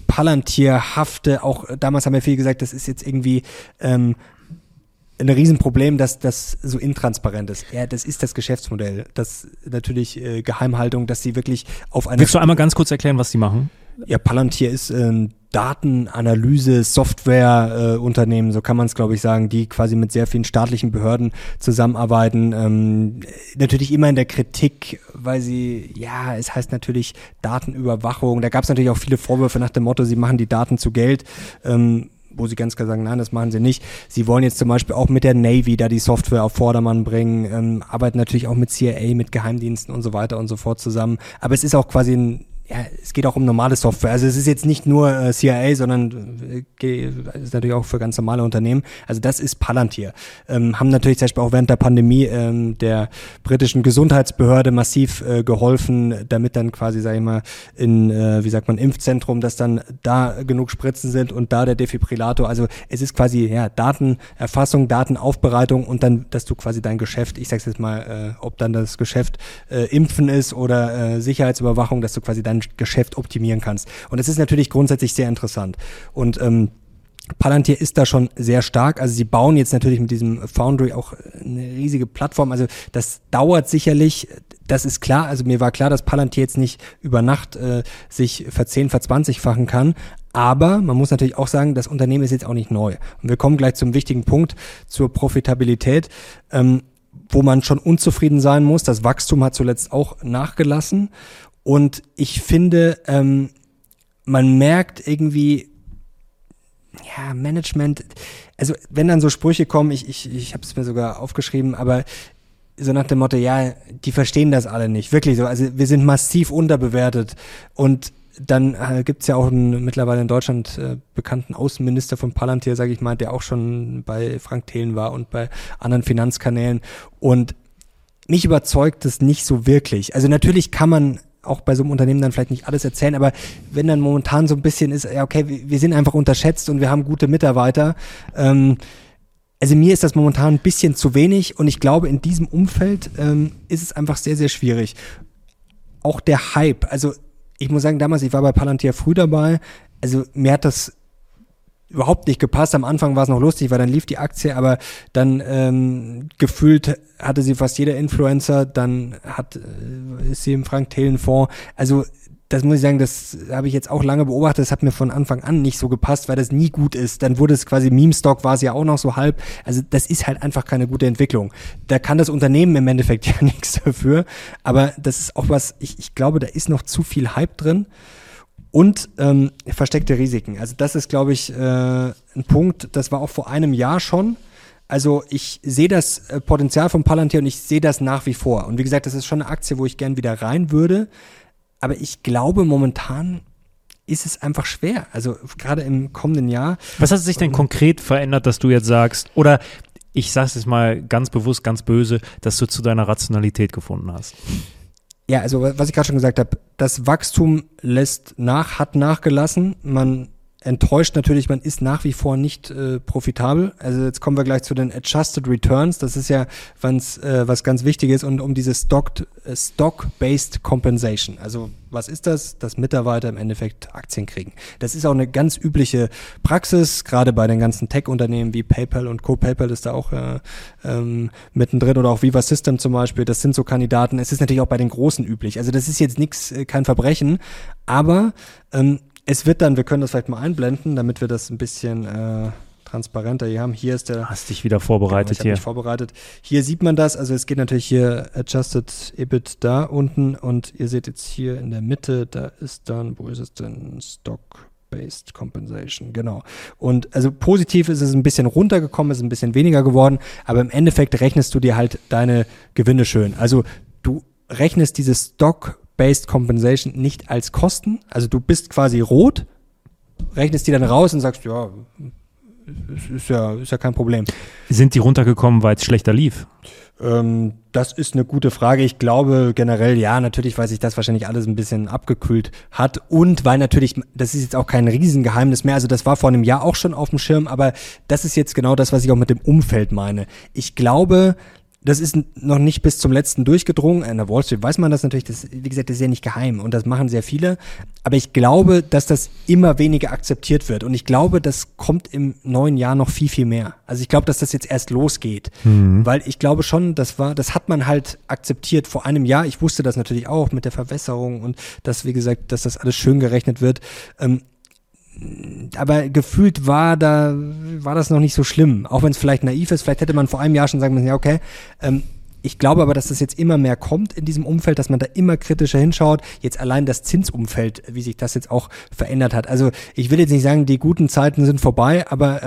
Palantir-hafte, auch damals haben wir viel gesagt, das ist jetzt irgendwie ein Riesenproblem, dass das so intransparent ist. Ja, das ist das Geschäftsmodell. Das natürlich Geheimhaltung, dass sie wirklich auf einer... Willst du einmal ganz kurz erklären, was sie machen? Ja, Palantir ist ein Datenanalyse, Softwareunternehmen, so kann man es, glaube ich, sagen, die quasi mit sehr vielen staatlichen Behörden zusammenarbeiten. Natürlich immer in der Kritik, weil sie, ja, es heißt natürlich Datenüberwachung. Da gab es natürlich auch viele Vorwürfe nach dem Motto, sie machen die Daten zu Geld. Wo sie ganz klar sagen, nein, das machen sie nicht. Sie wollen jetzt zum Beispiel auch mit der Navy da die Software auf Vordermann bringen, arbeiten natürlich auch mit CIA, mit Geheimdiensten und so weiter und so fort zusammen. Aber es ist auch quasi ein, ja, es geht auch um normale Software. Also es ist jetzt nicht nur CIA, sondern ist natürlich auch für ganz normale Unternehmen. Also das ist Palantir. Haben natürlich zum Beispiel auch während der Pandemie der britischen Gesundheitsbehörde massiv geholfen, damit dann quasi, sag ich mal, in, Impfzentrum, dass dann da genug Spritzen sind und da der Defibrillator. Also es ist quasi, ja, Datenerfassung, Datenaufbereitung und dann, dass du quasi dein Geschäft, ich sag's jetzt mal, ob dann das Geschäft Impfen ist oder Sicherheitsüberwachung, dass du quasi dein Geschäft optimieren kannst. Und das ist natürlich grundsätzlich sehr interessant. Und Palantir ist da schon sehr stark. Also sie bauen jetzt natürlich mit diesem Foundry auch eine riesige Plattform. Also das dauert sicherlich, das ist klar. Also mir war klar, dass Palantir jetzt nicht über Nacht sich ver-10-, ver-20-fachen kann. Aber man muss natürlich auch sagen, das Unternehmen ist jetzt auch nicht neu. Und wir kommen gleich zum wichtigen Punkt, zur Profitabilität. Wo man schon unzufrieden sein muss. Das Wachstum hat zuletzt auch nachgelassen. Und ich finde, man merkt irgendwie, ja, Management, also wenn dann so Sprüche kommen, ich habe es mir sogar aufgeschrieben, aber so nach dem Motto, ja, die verstehen das alle nicht, wirklich so. Also wir sind massiv unterbewertet und Dann gibt es ja auch einen mittlerweile in Deutschland bekannten Außenminister von Palantir, sage ich mal, der auch schon bei Frank Thelen war und bei anderen Finanzkanälen. Und mich überzeugt das nicht so wirklich. Also natürlich kann man auch bei so einem Unternehmen dann vielleicht nicht alles erzählen, aber wenn dann momentan so ein bisschen ist, ja okay, wir sind einfach unterschätzt und wir haben gute Mitarbeiter. Also mir ist das momentan ein bisschen zu wenig und ich glaube, in diesem Umfeld ist es einfach sehr, sehr schwierig. Auch der Hype, also ich muss sagen, damals, ich war bei Palantir früh dabei, also mir hat das überhaupt nicht gepasst. Am Anfang war es noch lustig, weil dann lief die Aktie, aber dann gefühlt hatte sie fast jeder Influencer, dann ist sie im Frank Thelen Fonds. Also das muss ich sagen, das habe ich jetzt auch lange beobachtet, das hat mir von Anfang an nicht so gepasst, weil das nie gut ist. Dann wurde es quasi, Meme-Stock war es ja auch noch so halb, also das ist halt einfach keine gute Entwicklung. Da kann das Unternehmen im Endeffekt ja nichts dafür, aber das ist auch was, ich glaube, da ist noch zu viel Hype drin. Und versteckte Risiken. Also das ist, glaube ich, ein Punkt, das war auch vor einem Jahr schon. Also ich sehe das Potenzial von Palantir und ich sehe das nach wie vor. Und wie gesagt, das ist schon eine Aktie, wo ich gern wieder rein würde. Aber ich glaube, momentan ist es einfach schwer. Also gerade im kommenden Jahr. Was hat sich denn konkret verändert, dass du jetzt sagst, oder ich sage es jetzt mal ganz bewusst, ganz böse, dass du zu deiner Rationalität gefunden hast? Ja, also was ich gerade schon gesagt habe, das Wachstum hat nachgelassen. Man enttäuscht natürlich, man ist nach wie vor nicht profitabel. Also jetzt kommen wir gleich zu den Adjusted Returns. Das ist ja was ganz Wichtiges und um diese Stock-Based Compensation. Also was ist das? Dass Mitarbeiter im Endeffekt Aktien kriegen. Das ist auch eine ganz übliche Praxis, gerade bei den ganzen Tech-Unternehmen wie PayPal und Co. PayPal ist da auch mittendrin oder auch Veeva Systems zum Beispiel. Das sind so Kandidaten. Es ist natürlich auch bei den Großen üblich. Also das ist jetzt nichts, kein Verbrechen, aber es wird dann, wir können das vielleicht mal einblenden, damit wir das ein bisschen transparenter hier haben. Hier ist der. Hast dich wieder vorbereitet hier. Hier sieht man das. Also es geht natürlich hier Adjusted EBIT da unten und ihr seht jetzt hier in der Mitte, da ist dann, wo ist es denn? Stock-Based Compensation, genau. Und also positiv ist es ein bisschen runtergekommen, ist ein bisschen weniger geworden, aber im Endeffekt rechnest du dir halt deine Gewinne schön. Also du rechnest diese Stock-Based Compensation nicht als Kosten. Also du bist quasi rot, rechnest die dann raus und sagst, ja, ist ja kein Problem. Sind die runtergekommen, weil es schlechter lief? Das ist eine gute Frage. Ich glaube generell, ja, natürlich, weil sich das wahrscheinlich alles ein bisschen abgekühlt hat und weil natürlich, das ist jetzt auch kein Riesengeheimnis mehr, also das war vor einem Jahr auch schon auf dem Schirm, aber das ist jetzt genau das, was ich auch mit dem Umfeld meine. Ich glaube, das ist noch nicht bis zum letzten durchgedrungen. In der Wall Street weiß man das natürlich, das, wie gesagt, das ist ja nicht geheim und das machen sehr viele. Aber ich glaube, dass das immer weniger akzeptiert wird und ich glaube, das kommt im neuen Jahr noch viel, viel mehr. Also ich glaube, dass das jetzt erst losgeht, weil ich glaube schon, das hat man halt akzeptiert vor einem Jahr. Ich wusste das natürlich auch mit der Verwässerung und dass, wie gesagt, dass das alles schön gerechnet wird. Aber gefühlt war das noch nicht so schlimm, auch wenn es vielleicht naiv ist, vielleicht hätte man vor einem Jahr schon sagen müssen, ja okay, ich glaube aber, dass das jetzt immer mehr kommt in diesem Umfeld, dass man da immer kritischer hinschaut, jetzt allein das Zinsumfeld, wie sich das jetzt auch verändert hat. Also ich will jetzt nicht sagen, die guten Zeiten sind vorbei, aber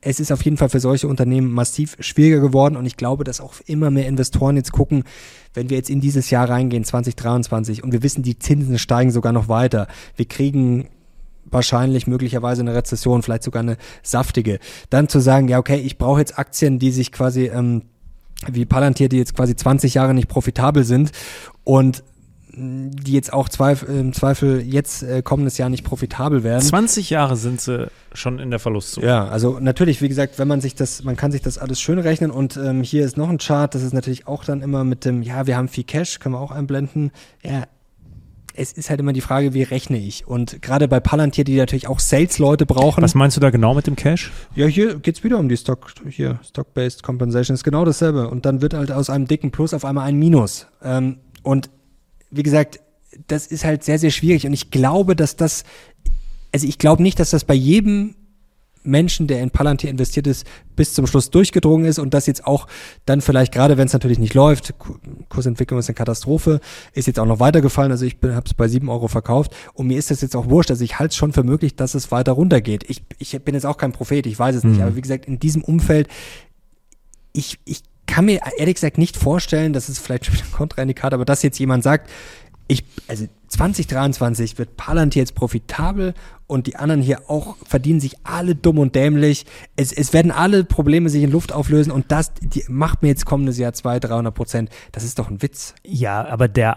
es ist auf jeden Fall für solche Unternehmen massiv schwieriger geworden und ich glaube, dass auch immer mehr Investoren jetzt gucken, wenn wir jetzt in dieses Jahr reingehen, 2023, und wir wissen, die Zinsen steigen sogar noch weiter, wir kriegen wahrscheinlich möglicherweise eine Rezession, vielleicht sogar eine saftige. Dann zu sagen, ja okay, ich brauche jetzt Aktien, die sich quasi, wie Palantir, die jetzt quasi 20 Jahre nicht profitabel sind und die jetzt auch im Zweifel jetzt kommendes Jahr nicht profitabel werden. 20 Jahre sind sie schon in der Verlustzone. Ja, also natürlich, wie gesagt, wenn man kann sich das alles schön rechnen und hier ist noch ein Chart, das ist natürlich auch dann immer mit dem, ja, wir haben viel Cash, können wir auch einblenden, ja. Es ist halt immer die Frage, wie rechne ich? Und gerade bei Palantir, die natürlich auch Sales-Leute brauchen. Was meinst du da genau mit dem Cash? Ja, hier geht's wieder um die Stock-Based Compensation. Ist genau dasselbe. Und dann wird halt aus einem dicken Plus auf einmal ein Minus. Und wie gesagt, das ist halt sehr, sehr schwierig. Und ich glaube, ich glaube nicht, dass das bei jedem Menschen, der in Palantir investiert ist, bis zum Schluss durchgedrungen ist und das jetzt auch dann vielleicht, gerade wenn es natürlich nicht läuft, Kursentwicklung ist eine Katastrophe, ist jetzt auch noch weitergefallen, also ich habe es bei 7 € verkauft und mir ist das jetzt auch wurscht, also ich halte es schon für möglich, dass es weiter runtergeht. Ich bin jetzt auch kein Prophet, ich weiß es nicht, aber wie gesagt, in diesem Umfeld, ich kann mir ehrlich gesagt nicht vorstellen, das ist vielleicht schon wieder ein Kontraindikat, aber dass jetzt jemand sagt, Also 2023 wird Palantir jetzt profitabel und die anderen hier auch verdienen sich alle dumm und dämlich. Es werden alle Probleme sich in Luft auflösen und das macht mir jetzt kommendes Jahr 200-300%. Das ist doch ein Witz. Ja, aber der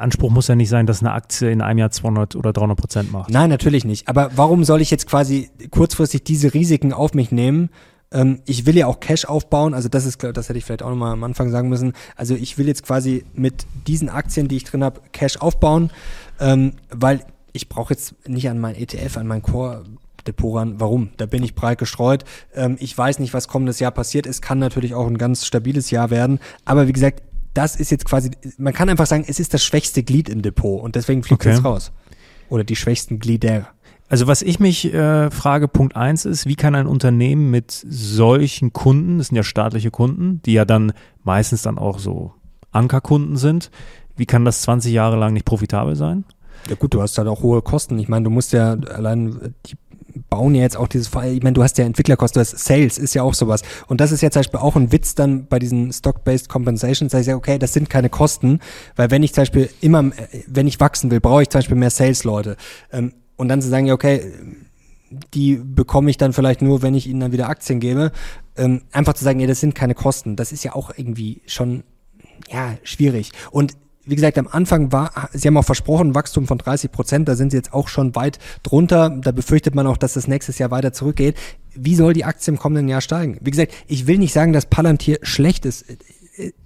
Anspruch muss ja nicht sein, dass eine Aktie in einem Jahr 200 oder 300% macht. Nein, natürlich nicht. Aber warum soll ich jetzt quasi kurzfristig diese Risiken auf mich nehmen? Ich will ja auch Cash aufbauen, also das hätte ich vielleicht auch nochmal am Anfang sagen müssen. Also ich will jetzt quasi mit diesen Aktien, die ich drin habe, Cash aufbauen, weil ich brauche jetzt nicht an mein ETF, an mein Core-Depot ran. Warum? Da bin ich breit gestreut. Ich weiß nicht, was kommendes Jahr passiert. Es kann natürlich auch ein ganz stabiles Jahr werden, aber wie gesagt, das ist jetzt quasi, man kann einfach sagen, es ist das schwächste Glied im Depot und deswegen fliegt es raus. Oder die schwächsten Glieder. Also was ich mich frage, Punkt 1 ist, wie kann ein Unternehmen mit solchen Kunden, das sind ja staatliche Kunden, die ja dann meistens dann auch so Ankerkunden sind, wie kann das 20 Jahre lang nicht profitabel sein? Ja gut, du hast halt auch hohe Kosten. Ich meine, du musst ja allein, die bauen ja jetzt auch dieses, ich meine, du hast ja Entwicklerkosten, du hast Sales, ist ja auch sowas. Und das ist ja zum Beispiel auch ein Witz dann bei diesen Stock-Based Compensations, da ich sage, okay, das sind keine Kosten, weil wenn ich zum Beispiel wenn ich wachsen will, brauche ich zum Beispiel mehr Sales-Leute. Und dann zu sagen, ja, okay, die bekomme ich dann vielleicht nur, wenn ich ihnen dann wieder Aktien gebe. Einfach zu sagen, ja, das sind keine Kosten. Das ist ja auch irgendwie schon, ja, schwierig. Und wie gesagt, am Anfang sie haben auch versprochen, Wachstum von 30%. Da sind sie jetzt auch schon weit drunter. Da befürchtet man auch, dass das nächstes Jahr weiter zurückgeht. Wie soll die Aktie im kommenden Jahr steigen? Wie gesagt, ich will nicht sagen, dass Palantir schlecht ist.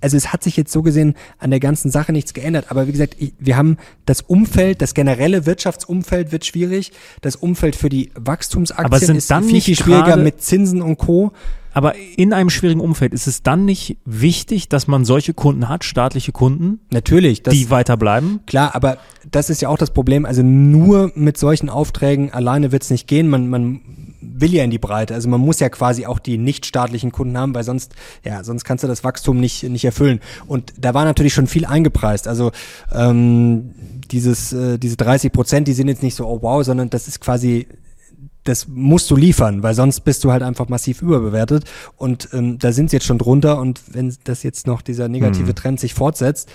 Also es hat sich jetzt so gesehen an der ganzen Sache nichts geändert, aber wie gesagt, wir haben das Umfeld, das generelle Wirtschaftsumfeld wird schwierig, das Umfeld für die Wachstumsaktien ist viel schwieriger mit Zinsen und Co. Aber in einem schwierigen Umfeld ist es dann nicht wichtig, dass man solche Kunden hat, staatliche Kunden, natürlich, die weiterbleiben? Klar, aber das ist ja auch das Problem, also nur mit solchen Aufträgen alleine wird es nicht gehen, man will ja in die Breite, also man muss ja quasi auch die nichtstaatlichen Kunden haben, weil sonst kannst du das Wachstum nicht erfüllen. Und da war natürlich schon viel eingepreist, also diese 30%, die sind jetzt nicht so, oh wow, sondern das ist quasi, das musst du liefern, weil sonst bist du halt einfach massiv überbewertet und da sind sie jetzt schon drunter und wenn das jetzt noch dieser negative Trend sich fortsetzt,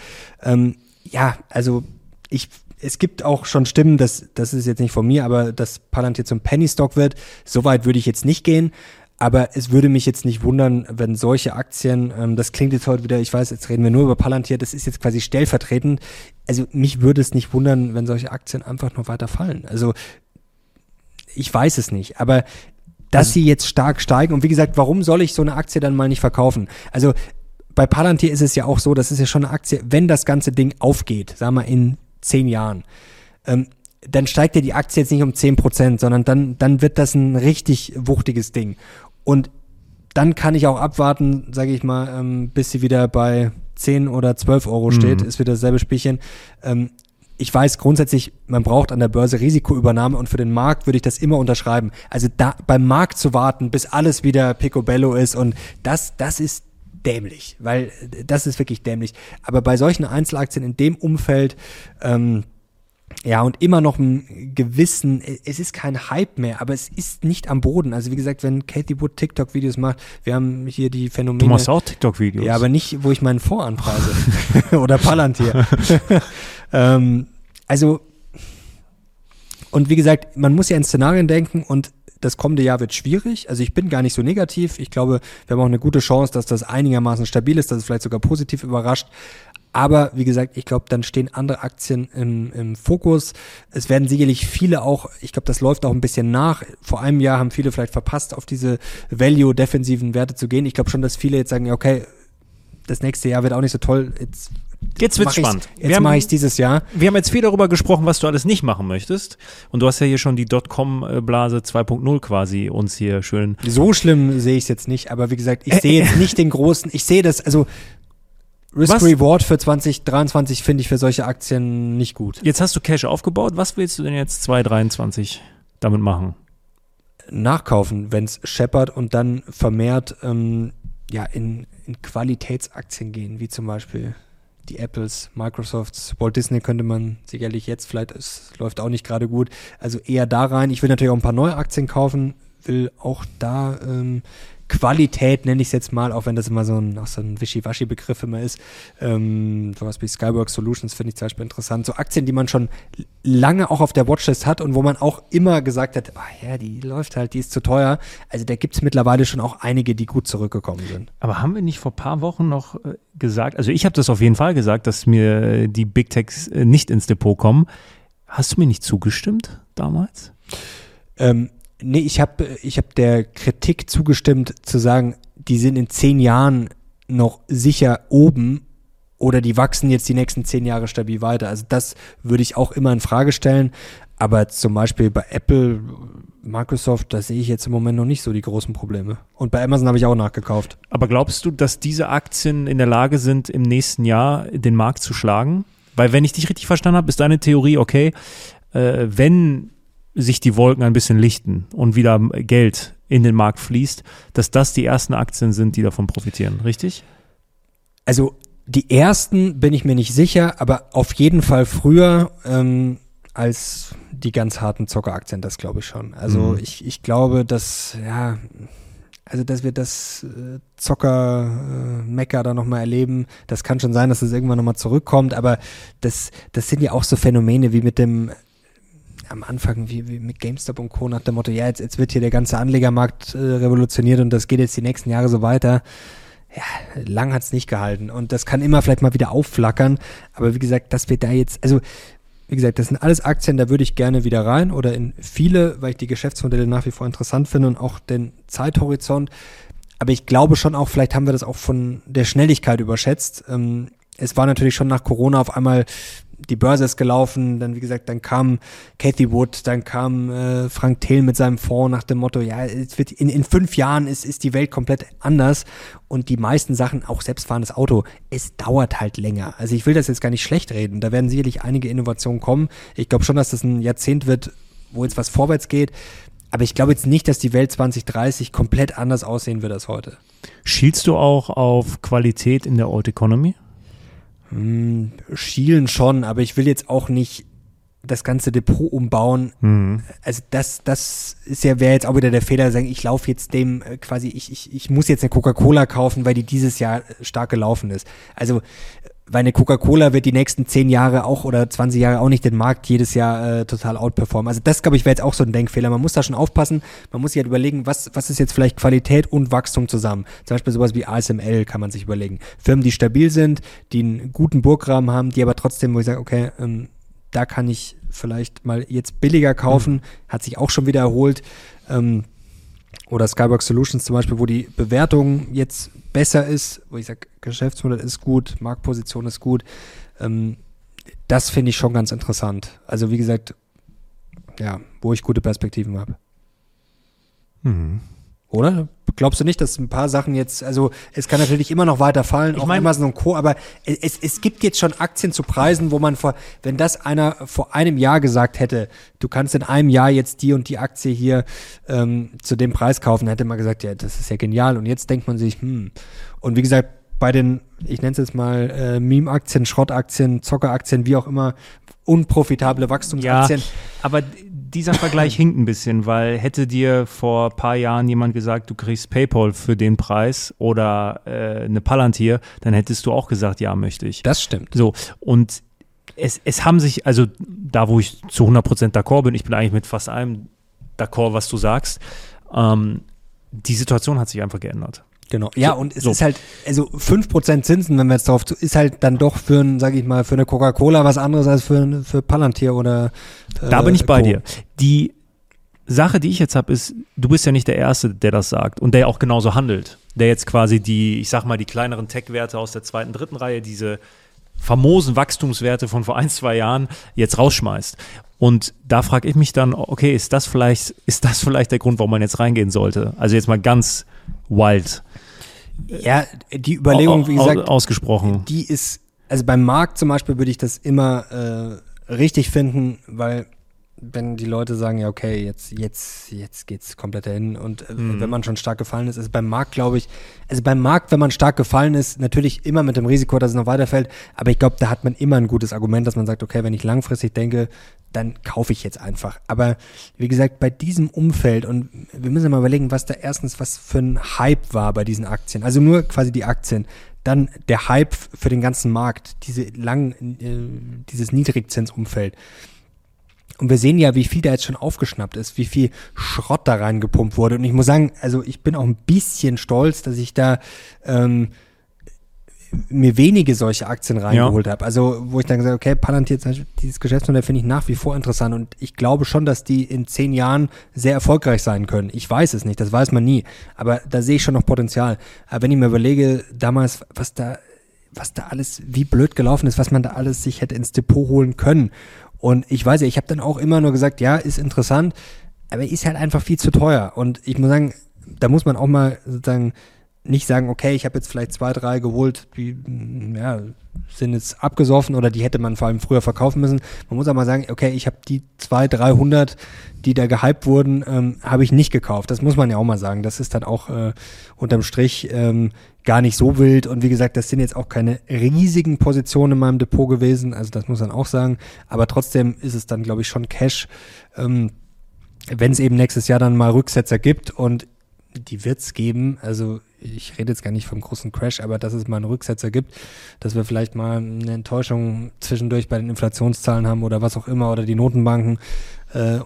es gibt auch schon Stimmen, das ist jetzt nicht von mir, aber dass Palantir zum Penny-Stock wird, so weit würde ich jetzt nicht gehen, aber es würde mich jetzt nicht wundern, wenn solche Aktien, das klingt jetzt heute wieder, ich weiß, jetzt reden wir nur über Palantir, das ist jetzt quasi stellvertretend, also mich würde es nicht wundern, wenn solche Aktien einfach noch weiter fallen, also ich weiß es nicht, aber dass sie jetzt stark steigen und wie gesagt, warum soll ich so eine Aktie dann mal nicht verkaufen, also bei Palantir ist es ja auch so, das ist ja schon eine Aktie, wenn das ganze Ding aufgeht, sagen wir mal in 10 Jahren, dann steigt ja die Aktie jetzt nicht um 10%, sondern dann wird das ein richtig wuchtiges Ding. Und dann kann ich auch abwarten, sage ich mal, bis sie wieder bei 10 oder 12 Euro steht, ist wieder dasselbe Spielchen. Ich weiß grundsätzlich, man braucht an der Börse Risikoübernahme und für den Markt würde ich das immer unterschreiben. Also da beim Markt zu warten, bis alles wieder picobello ist und das ist dämlich, weil das ist wirklich dämlich. Aber bei solchen Einzelaktien in dem Umfeld, und immer noch einen gewissen, es ist kein Hype mehr, aber es ist nicht am Boden. Also wie gesagt, wenn Cathie Wood TikTok-Videos macht, wir haben hier die Phänomene. Du machst auch TikTok-Videos. Ja, aber nicht, wo ich meinen Fonds anpreise. Oder Palantir. Und wie gesagt, man muss ja in Szenarien denken und das kommende Jahr wird schwierig. Also ich bin gar nicht so negativ. Ich glaube, wir haben auch eine gute Chance, dass das einigermaßen stabil ist, dass es vielleicht sogar positiv überrascht. Aber wie gesagt, ich glaube, dann stehen andere Aktien im Fokus. Es werden sicherlich viele auch, ich glaube, das läuft auch ein bisschen nach. Vor einem Jahr haben viele vielleicht verpasst, auf diese Value-defensiven Werte zu gehen. Ich glaube schon, dass viele jetzt sagen, okay, das nächste Jahr wird auch nicht so toll. Jetzt wird's spannend. Jetzt mache ich's dieses Jahr. Wir haben jetzt viel darüber gesprochen, was du alles nicht machen möchtest. Und du hast ja hier schon die Dotcom-Blase 2.0 quasi uns hier schön. So schlimm sehe ich es jetzt nicht, aber wie gesagt, ich sehe jetzt nicht den großen, ich sehe das, also Risk-Reward für 2023 finde ich für solche Aktien nicht gut. Jetzt hast du Cash aufgebaut, was willst du denn jetzt 2023 damit machen? Nachkaufen, wenn es scheppert und dann vermehrt in Qualitätsaktien gehen, wie zum Beispiel die Apples, Microsofts, Walt Disney könnte man sicherlich jetzt vielleicht, es läuft auch nicht gerade gut, also eher da rein. Ich will natürlich auch ein paar neue Aktien kaufen, will auch da Qualität, nenne ich es jetzt mal, auch wenn das immer so ein Wischiwaschi-Begriff immer ist. Sowas wie Skyworks Solutions finde ich zum Beispiel interessant. So Aktien, die man schon lange auch auf der Watchlist hat und wo man auch immer gesagt hat, oh ja, die läuft halt, die ist zu teuer. Also da gibt es mittlerweile schon auch einige, die gut zurückgekommen sind. Aber haben wir nicht vor ein paar Wochen noch gesagt, also ich habe das auf jeden Fall gesagt, dass mir die Big Techs nicht ins Depot kommen. Hast du mir nicht zugestimmt damals? Nee, ich hab der Kritik zugestimmt, zu sagen, die sind in 10 Jahren noch sicher oben oder die wachsen jetzt die nächsten 10 Jahre stabil weiter. Also das würde ich auch immer in Frage stellen. Aber zum Beispiel bei Apple, Microsoft, da sehe ich jetzt im Moment noch nicht so die großen Probleme. Und bei Amazon habe ich auch nachgekauft. Aber glaubst du, dass diese Aktien in der Lage sind, im nächsten Jahr den Markt zu schlagen? Weil wenn ich dich richtig verstanden habe, ist deine Theorie, okay, wenn sich die Wolken ein bisschen lichten und wieder Geld in den Markt fließt, dass das die ersten Aktien sind, die davon profitieren, richtig? Also die ersten bin ich mir nicht sicher, aber auf jeden Fall früher als die ganz harten Zockeraktien, das glaube ich schon. Also ich glaube, dass ja, also dass wir das Zocker-Mecker da nochmal erleben, das kann schon sein, dass es das irgendwann nochmal zurückkommt, aber das sind ja auch so Phänomene wie mit dem am Anfang, wie mit GameStop und Co. nach dem Motto, ja, jetzt wird hier der ganze Anlegermarkt revolutioniert und das geht jetzt die nächsten Jahre so weiter. Ja, lang hat es nicht gehalten und das kann immer vielleicht mal wieder aufflackern, aber wie gesagt, dass wir da jetzt, also wie gesagt, das sind alles Aktien, da würde ich gerne wieder rein oder in viele, weil ich die Geschäftsmodelle nach wie vor interessant finde und auch den Zeithorizont, aber ich glaube schon auch, vielleicht haben wir das auch von der Schnelligkeit überschätzt. Es war natürlich schon nach Corona auf einmal, die Börse ist gelaufen, dann wie gesagt, dann kam Cathie Wood, dann kam Frank Thelen mit seinem Fonds nach dem Motto, ja, es wird in 5 Jahren ist die Welt komplett anders und die meisten Sachen, auch selbstfahrendes Auto, es dauert halt länger. Also ich will das jetzt gar nicht schlecht reden, da werden sicherlich einige Innovationen kommen. Ich glaube schon, dass das ein Jahrzehnt wird, wo jetzt was vorwärts geht, aber ich glaube jetzt nicht, dass die Welt 2030 komplett anders aussehen wird als heute. Schielst du auch auf Qualität in der Old Economy? Schielen schon, aber ich will jetzt auch nicht das ganze Depot umbauen. Also das ist ja, wäre jetzt auch wieder der Fehler, sagen, ich laufe jetzt dem quasi, ich muss jetzt eine Coca-Cola kaufen, weil die dieses Jahr stark gelaufen ist. Also, weil eine Coca-Cola wird die nächsten 10 Jahre auch oder 20 Jahre auch nicht den Markt jedes Jahr total outperformen. Also das, glaube ich, wäre jetzt auch so ein Denkfehler. Man muss da schon aufpassen. Man muss sich halt überlegen, was ist jetzt vielleicht Qualität und Wachstum zusammen. Zum Beispiel sowas wie ASML kann man sich überlegen. Firmen, die stabil sind, die einen guten Burggraben haben, die aber trotzdem, wo ich sage, okay, da kann ich vielleicht mal jetzt billiger kaufen. Hat sich auch schon wieder erholt. Oder Skyworks Solutions zum Beispiel, wo die Bewertung jetzt besser ist, wo ich sage, Geschäftsmodell ist gut, Marktposition ist gut. Das finde ich schon ganz interessant. Also wie gesagt, ja, wo ich gute Perspektiven habe. Oder? Glaubst du nicht, dass ein paar Sachen jetzt, also es kann natürlich immer noch weiter fallen, auch Amazon und Co., aber es gibt jetzt schon Aktien zu Preisen, wo man wenn das einer vor einem Jahr gesagt hätte, du kannst in einem Jahr jetzt die und die Aktie hier zu dem Preis kaufen, hätte man gesagt, ja, das ist ja genial und jetzt denkt man sich, und wie gesagt, bei den, ich nenne es jetzt mal Meme-Aktien, Schrottaktien, Zockeraktien, wie auch immer, unprofitable Wachstumsaktien. Ja, aber dieser Vergleich hinkt ein bisschen, weil hätte dir vor ein paar Jahren jemand gesagt, du kriegst PayPal für den Preis oder eine Palantir, dann hättest du auch gesagt, ja, möchte ich. Das stimmt. So, und es haben sich, also da, wo ich zu 100% d'accord bin, ich bin eigentlich mit fast allem d'accord, was du sagst, die Situation hat sich einfach geändert. Genau. Ja, und es ist halt, also 5% Zinsen, wenn wir jetzt drauf zu, ist halt dann doch für ein, sag ich mal, für eine Coca-Cola was anderes als für Palantir oder da bin ich bei dir. Die Sache, die ich jetzt habe, ist, du bist ja nicht der Erste, der das sagt und der auch genauso handelt. Der jetzt quasi die, ich sag mal, die kleineren Tech-Werte aus der zweiten, dritten Reihe, diese famosen Wachstumswerte von vor 1-2 Jahren jetzt rausschmeißt. Und da frage ich mich dann, okay, ist das vielleicht der Grund, warum man jetzt reingehen sollte? Also jetzt mal ganz wild. Ja, die Überlegung, wie gesagt, ausgesprochen. Die ist, also beim Markt zum Beispiel würde ich das immer richtig finden, weil wenn die Leute sagen, ja okay, jetzt geht's komplett dahin und wenn man schon stark gefallen ist, beim Markt, wenn man stark gefallen ist, natürlich immer mit dem Risiko, dass es noch weiterfällt, aber ich glaube, da hat man immer ein gutes Argument, dass man sagt, okay, wenn ich langfristig denke, dann kaufe ich jetzt einfach. Aber wie gesagt, bei diesem Umfeld, und wir müssen mal überlegen, was da erstens, was für ein Hype war bei diesen Aktien, also nur quasi die Aktien, dann der Hype für den ganzen Markt, dieses Niedrigzinsumfeld. Und wir sehen ja, wie viel da jetzt schon aufgeschnappt ist, wie viel Schrott da reingepumpt wurde. Und ich muss sagen, also ich bin auch ein bisschen stolz, dass ich da mir wenige solche Aktien reingeholt habe. Also wo ich dann gesagt habe, okay, Palantir, dieses Geschäftsmodell finde ich nach wie vor interessant. Und ich glaube schon, dass die in 10 Jahren sehr erfolgreich sein können. Ich weiß es nicht, das weiß man nie. Aber da sehe ich schon noch Potenzial. Aber wenn ich mir überlege, damals, was da alles, wie blöd gelaufen ist, was man da alles sich hätte ins Depot holen können. Und ich weiß ja, ich habe dann auch immer nur gesagt, ja, ist interessant, aber ist halt einfach viel zu teuer. Und ich muss sagen, da muss man auch mal sozusagen nicht sagen, okay, ich habe jetzt vielleicht 2, 3 geholt, die sind jetzt abgesoffen oder die hätte man vor allem früher verkaufen müssen. Man muss auch mal sagen, okay, ich habe die 200, 300, die da gehypt wurden, habe ich nicht gekauft. Das muss man ja auch mal sagen. Das ist dann auch unterm Strich gar nicht so wild. Und wie gesagt, das sind jetzt auch keine riesigen Positionen in meinem Depot gewesen. Also das muss man auch sagen. Aber trotzdem ist es dann, glaube ich, schon Cash, wenn es eben nächstes Jahr dann mal Rücksetzer gibt. Und die wird's geben. Also ich rede jetzt gar nicht vom großen Crash, aber dass es mal einen Rücksetzer gibt, dass wir vielleicht mal eine Enttäuschung zwischendurch bei den Inflationszahlen haben oder was auch immer oder die Notenbanken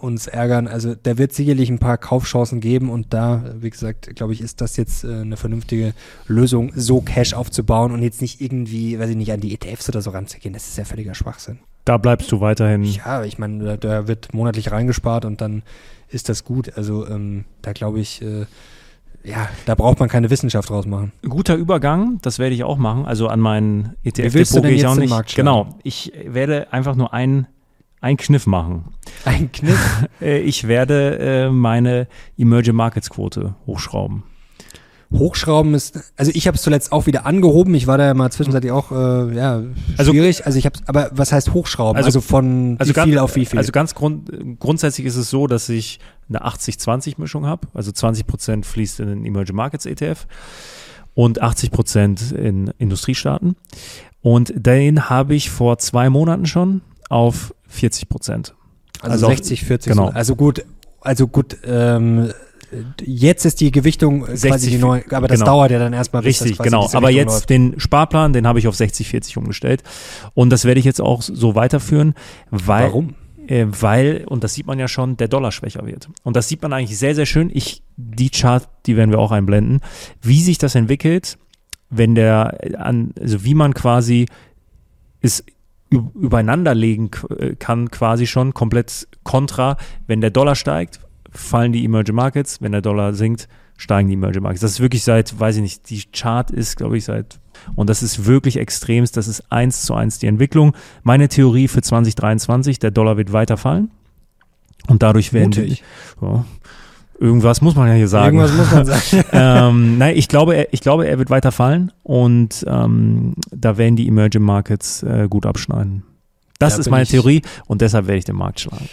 uns ärgern. Also da wird sicherlich ein paar Kaufchancen geben und da, wie gesagt, glaube ich, ist das jetzt eine vernünftige Lösung, so Cash aufzubauen und jetzt nicht irgendwie, weiß ich nicht, an die ETFs oder so ranzugehen. Das ist ja völliger Schwachsinn. Da bleibst du weiterhin. Ja, ich meine, da wird monatlich reingespart und dann ist das gut. Also da glaube ich, da braucht man keine Wissenschaft draus machen. Guter Übergang, das werde ich auch machen. Also an meinen ETF-Depot gehe ich auch nicht. Genau, ich werde einfach nur einen Kniff machen. Ein Kniff? Ich werde meine Emerging Markets Quote hochschrauben. Hochschrauben ist, also ich habe es zuletzt auch wieder angehoben. Ich war da ja mal zwischenzeitlich auch schwierig. Also ich habe, aber was heißt hochschrauben? Also von wie viel auf wie viel? Also ganz grundsätzlich ist es so, dass ich eine 80-20-Mischung habe. Also 20% fließt in den Emerging Markets ETF und 80% in Industriestaaten. Und den habe ich vor 2 Monaten schon auf 40%. Also 60-40. Genau. Also gut. Jetzt ist die Gewichtung 60, quasi die neue, aber das dauert ja dann erstmal richtig. Genau, aber jetzt läuft. Den Sparplan, den habe ich auf 60-40 umgestellt und das werde ich jetzt auch so weiterführen, weil, warum? Weil, und das sieht man ja schon, der Dollar schwächer wird und das sieht man eigentlich sehr, sehr schön, die Chart, die werden wir auch einblenden, wie sich das entwickelt, wie man quasi ist übereinanderlegen kann quasi schon komplett kontra, wenn der Dollar steigt, fallen die Emerging Markets, wenn der Dollar sinkt, steigen die Emerging Markets. Das ist wirklich seit, weiß ich nicht, die Chart ist, glaube ich, und das ist wirklich extremst, das ist 1:1 die Entwicklung. Meine Theorie für 2023, der Dollar wird weiter fallen und dadurch werden irgendwas muss man ja hier sagen. Irgendwas muss man sagen. Nein, ich glaube, er wird weiter fallen und da werden die Emerging Markets gut abschneiden. Das ist meine Theorie und deshalb werde ich den Markt schlagen.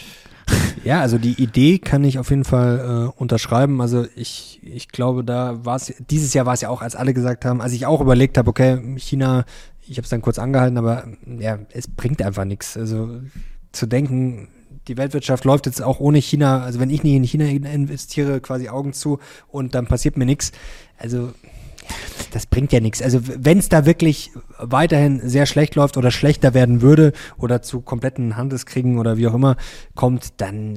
Ja, also die Idee kann ich auf jeden Fall unterschreiben. Also ich glaube, dieses Jahr war es ja auch, als alle gesagt haben, als ich auch überlegt habe, okay, China, ich habe es dann kurz angehalten, aber ja, es bringt einfach nichts. Also zu denken, die Weltwirtschaft läuft jetzt auch ohne China, also wenn ich nicht in China investiere, quasi Augen zu und dann passiert mir nichts. Also das bringt ja nichts. Also wenn es da wirklich weiterhin sehr schlecht läuft oder schlechter werden würde oder zu kompletten Handelskriegen oder wie auch immer kommt, dann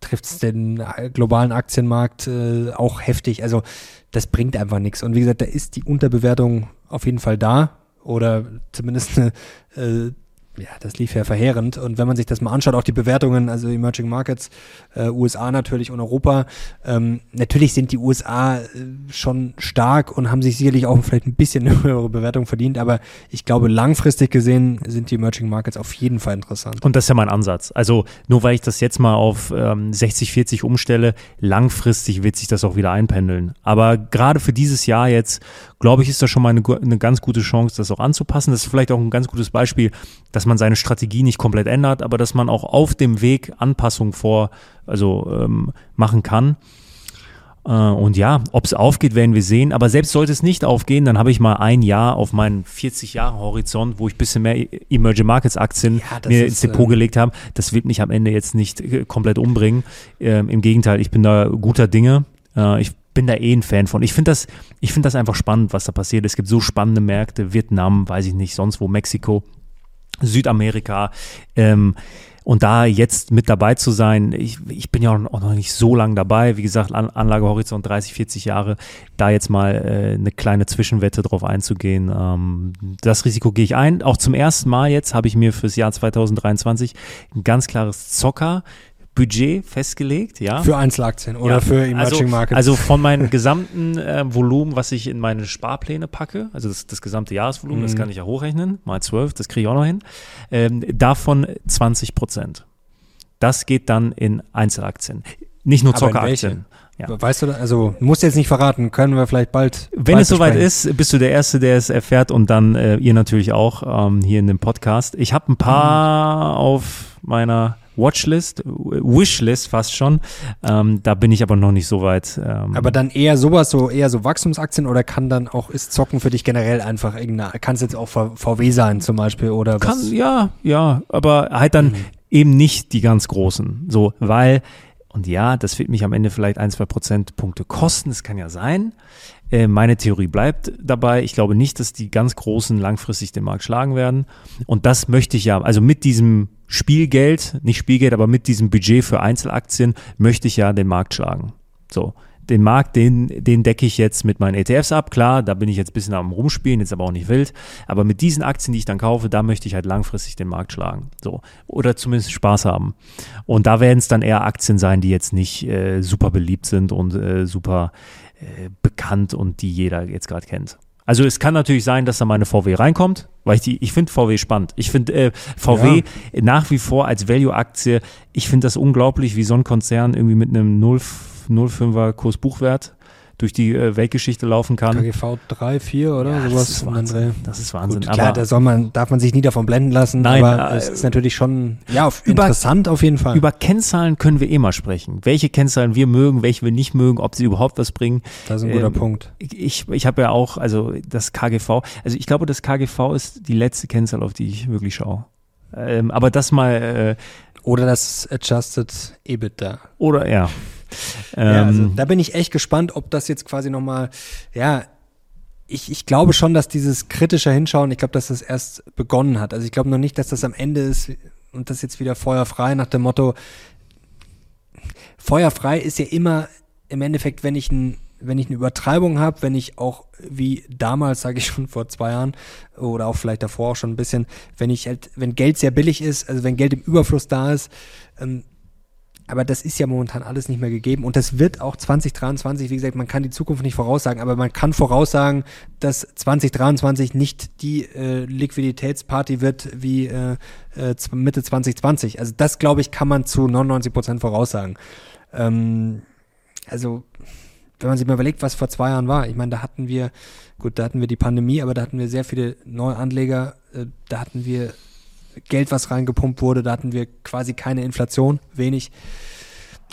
trifft es den globalen Aktienmarkt auch heftig. Also das bringt einfach nichts. Und wie gesagt, da ist die Unterbewertung auf jeden Fall da oder zumindest eine das lief ja verheerend. Und wenn man sich das mal anschaut, auch die Bewertungen, also Emerging Markets, USA natürlich und Europa, natürlich sind die USA schon stark und haben sich sicherlich auch vielleicht ein bisschen eine höhere Bewertung verdient, aber ich glaube, langfristig gesehen sind die Emerging Markets auf jeden Fall interessant. Und das ist ja mein Ansatz. Also nur weil ich das jetzt mal auf 60-40 umstelle, langfristig wird sich das auch wieder einpendeln. Aber gerade für dieses Jahr jetzt, glaube ich, ist das schon mal eine ganz gute Chance, das auch anzupassen. Das ist vielleicht auch ein ganz gutes Beispiel, dass man seine Strategie nicht komplett ändert, aber dass man auch auf dem Weg Anpassungen machen kann. Und ja, ob es aufgeht, werden wir sehen. Aber selbst sollte es nicht aufgehen, dann habe ich mal ein Jahr auf meinen 40-Jahre-Horizont, wo ich ein bisschen mehr Emerging-Markets-Aktien mir ins Depot gelegt habe. Das wird mich am Ende jetzt nicht komplett umbringen. Im Gegenteil, ich bin da guter Dinge. Ich bin da eh ein Fan von. Ich finde das einfach spannend, was da passiert. Es gibt so spannende Märkte. Vietnam, weiß ich nicht, sonst wo, Mexiko, Südamerika. Und da jetzt mit dabei zu sein, ich bin ja auch noch nicht so lange dabei, wie gesagt, Anlagehorizont 30, 40 Jahre, da jetzt mal eine kleine Zwischenwette drauf einzugehen, das Risiko gehe ich ein. Auch zum ersten Mal jetzt habe ich mir fürs Jahr 2023 ein ganz klares Zocker-Budget festgelegt. Ja. Für Einzelaktien oder ja, für Emerging Markets. Also von meinem gesamten Volumen, was ich in meine Sparpläne packe, also das gesamte Jahresvolumen, das kann ich ja hochrechnen, mal 12, das kriege ich auch noch hin, davon 20%. Das geht dann in Einzelaktien. Nicht nur Zockeraktien. Ja. Weißt du, also musst du jetzt nicht verraten, können wir vielleicht bald. Wenn es soweit ist, bist du der Erste, der es erfährt und dann ihr natürlich auch hier in dem Podcast. Ich habe ein paar auf meiner Wishlist fast schon. Da bin ich aber noch nicht so weit. Aber dann eher sowas, so eher so Wachstumsaktien oder kann dann auch, ist Zocken für dich generell einfach irgendeine, kann es jetzt auch VW sein zum Beispiel oder was? Kann, ja, aber halt dann eben nicht die ganz großen. So, weil, und ja, das wird mich am Ende vielleicht 1-2 Prozentpunkte kosten, das kann ja sein. Meine Theorie bleibt dabei. Ich glaube nicht, dass die ganz Großen langfristig den Markt schlagen werden. Und das möchte ich ja, also mit diesem Spielgeld, nicht Spielgeld, aber mit diesem Budget für Einzelaktien möchte ich ja den Markt schlagen. So, den Markt, den decke ich jetzt mit meinen ETFs ab. Klar, da bin ich jetzt ein bisschen am Rumspielen, jetzt aber auch nicht wild. Aber mit diesen Aktien, die ich dann kaufe, da möchte ich halt langfristig den Markt schlagen. So, oder zumindest Spaß haben. Und da werden es dann eher Aktien sein, die jetzt nicht super beliebt sind und super bekannt und die jeder jetzt gerade kennt. Also es kann natürlich sein, dass da meine VW reinkommt, weil ich finde VW spannend. Ich finde VW nach wie vor als Value-Aktie, ich finde das unglaublich, wie so ein Konzern irgendwie mit einem 0,05er Kursbuchwert durch die Weltgeschichte laufen kann. KGV 3, 4 oder ja, sowas. Das ist Wahnsinn. Gut, klar, aber darf man sich nie davon blenden lassen. Nein, aber es ist natürlich schon interessant auf jeden Fall. Über Kennzahlen können wir eh mal sprechen. Welche Kennzahlen wir mögen, welche wir nicht mögen, ob sie überhaupt was bringen. Das ist ein guter Punkt. Ich habe ja auch, also das KGV, also ich glaube, das KGV ist die letzte Kennzahl, auf die ich wirklich schaue. Aber das mal oder das Adjusted EBITDA. Oder, ja. Ja, also, da bin ich echt gespannt, ob das jetzt quasi nochmal, ja, ich glaube schon, dass dieses kritische Hinschauen, ich glaube, dass das erst begonnen hat. Also ich glaube noch nicht, dass das am Ende ist und das jetzt wieder feuerfrei nach dem Motto, feuerfrei ist ja immer im Endeffekt, wenn ich eine Übertreibung habe, wenn ich auch wie damals, sage ich schon vor 2 Jahren oder auch vielleicht davor auch schon ein bisschen, wenn Geld sehr billig ist, also wenn Geld im Überfluss da ist, aber das ist ja momentan alles nicht mehr gegeben und das wird auch 2023, wie gesagt, man kann die Zukunft nicht voraussagen, aber man kann voraussagen, dass 2023 nicht die Liquiditätsparty wird wie Mitte 2020. Also das, glaube ich, kann man zu 99% voraussagen. Also wenn man sich mal überlegt, was vor 2 Jahren war, ich meine, da hatten wir die Pandemie, aber da hatten wir sehr viele Neuanleger, da hatten wir Geld, was reingepumpt wurde, da hatten wir quasi keine Inflation, wenig.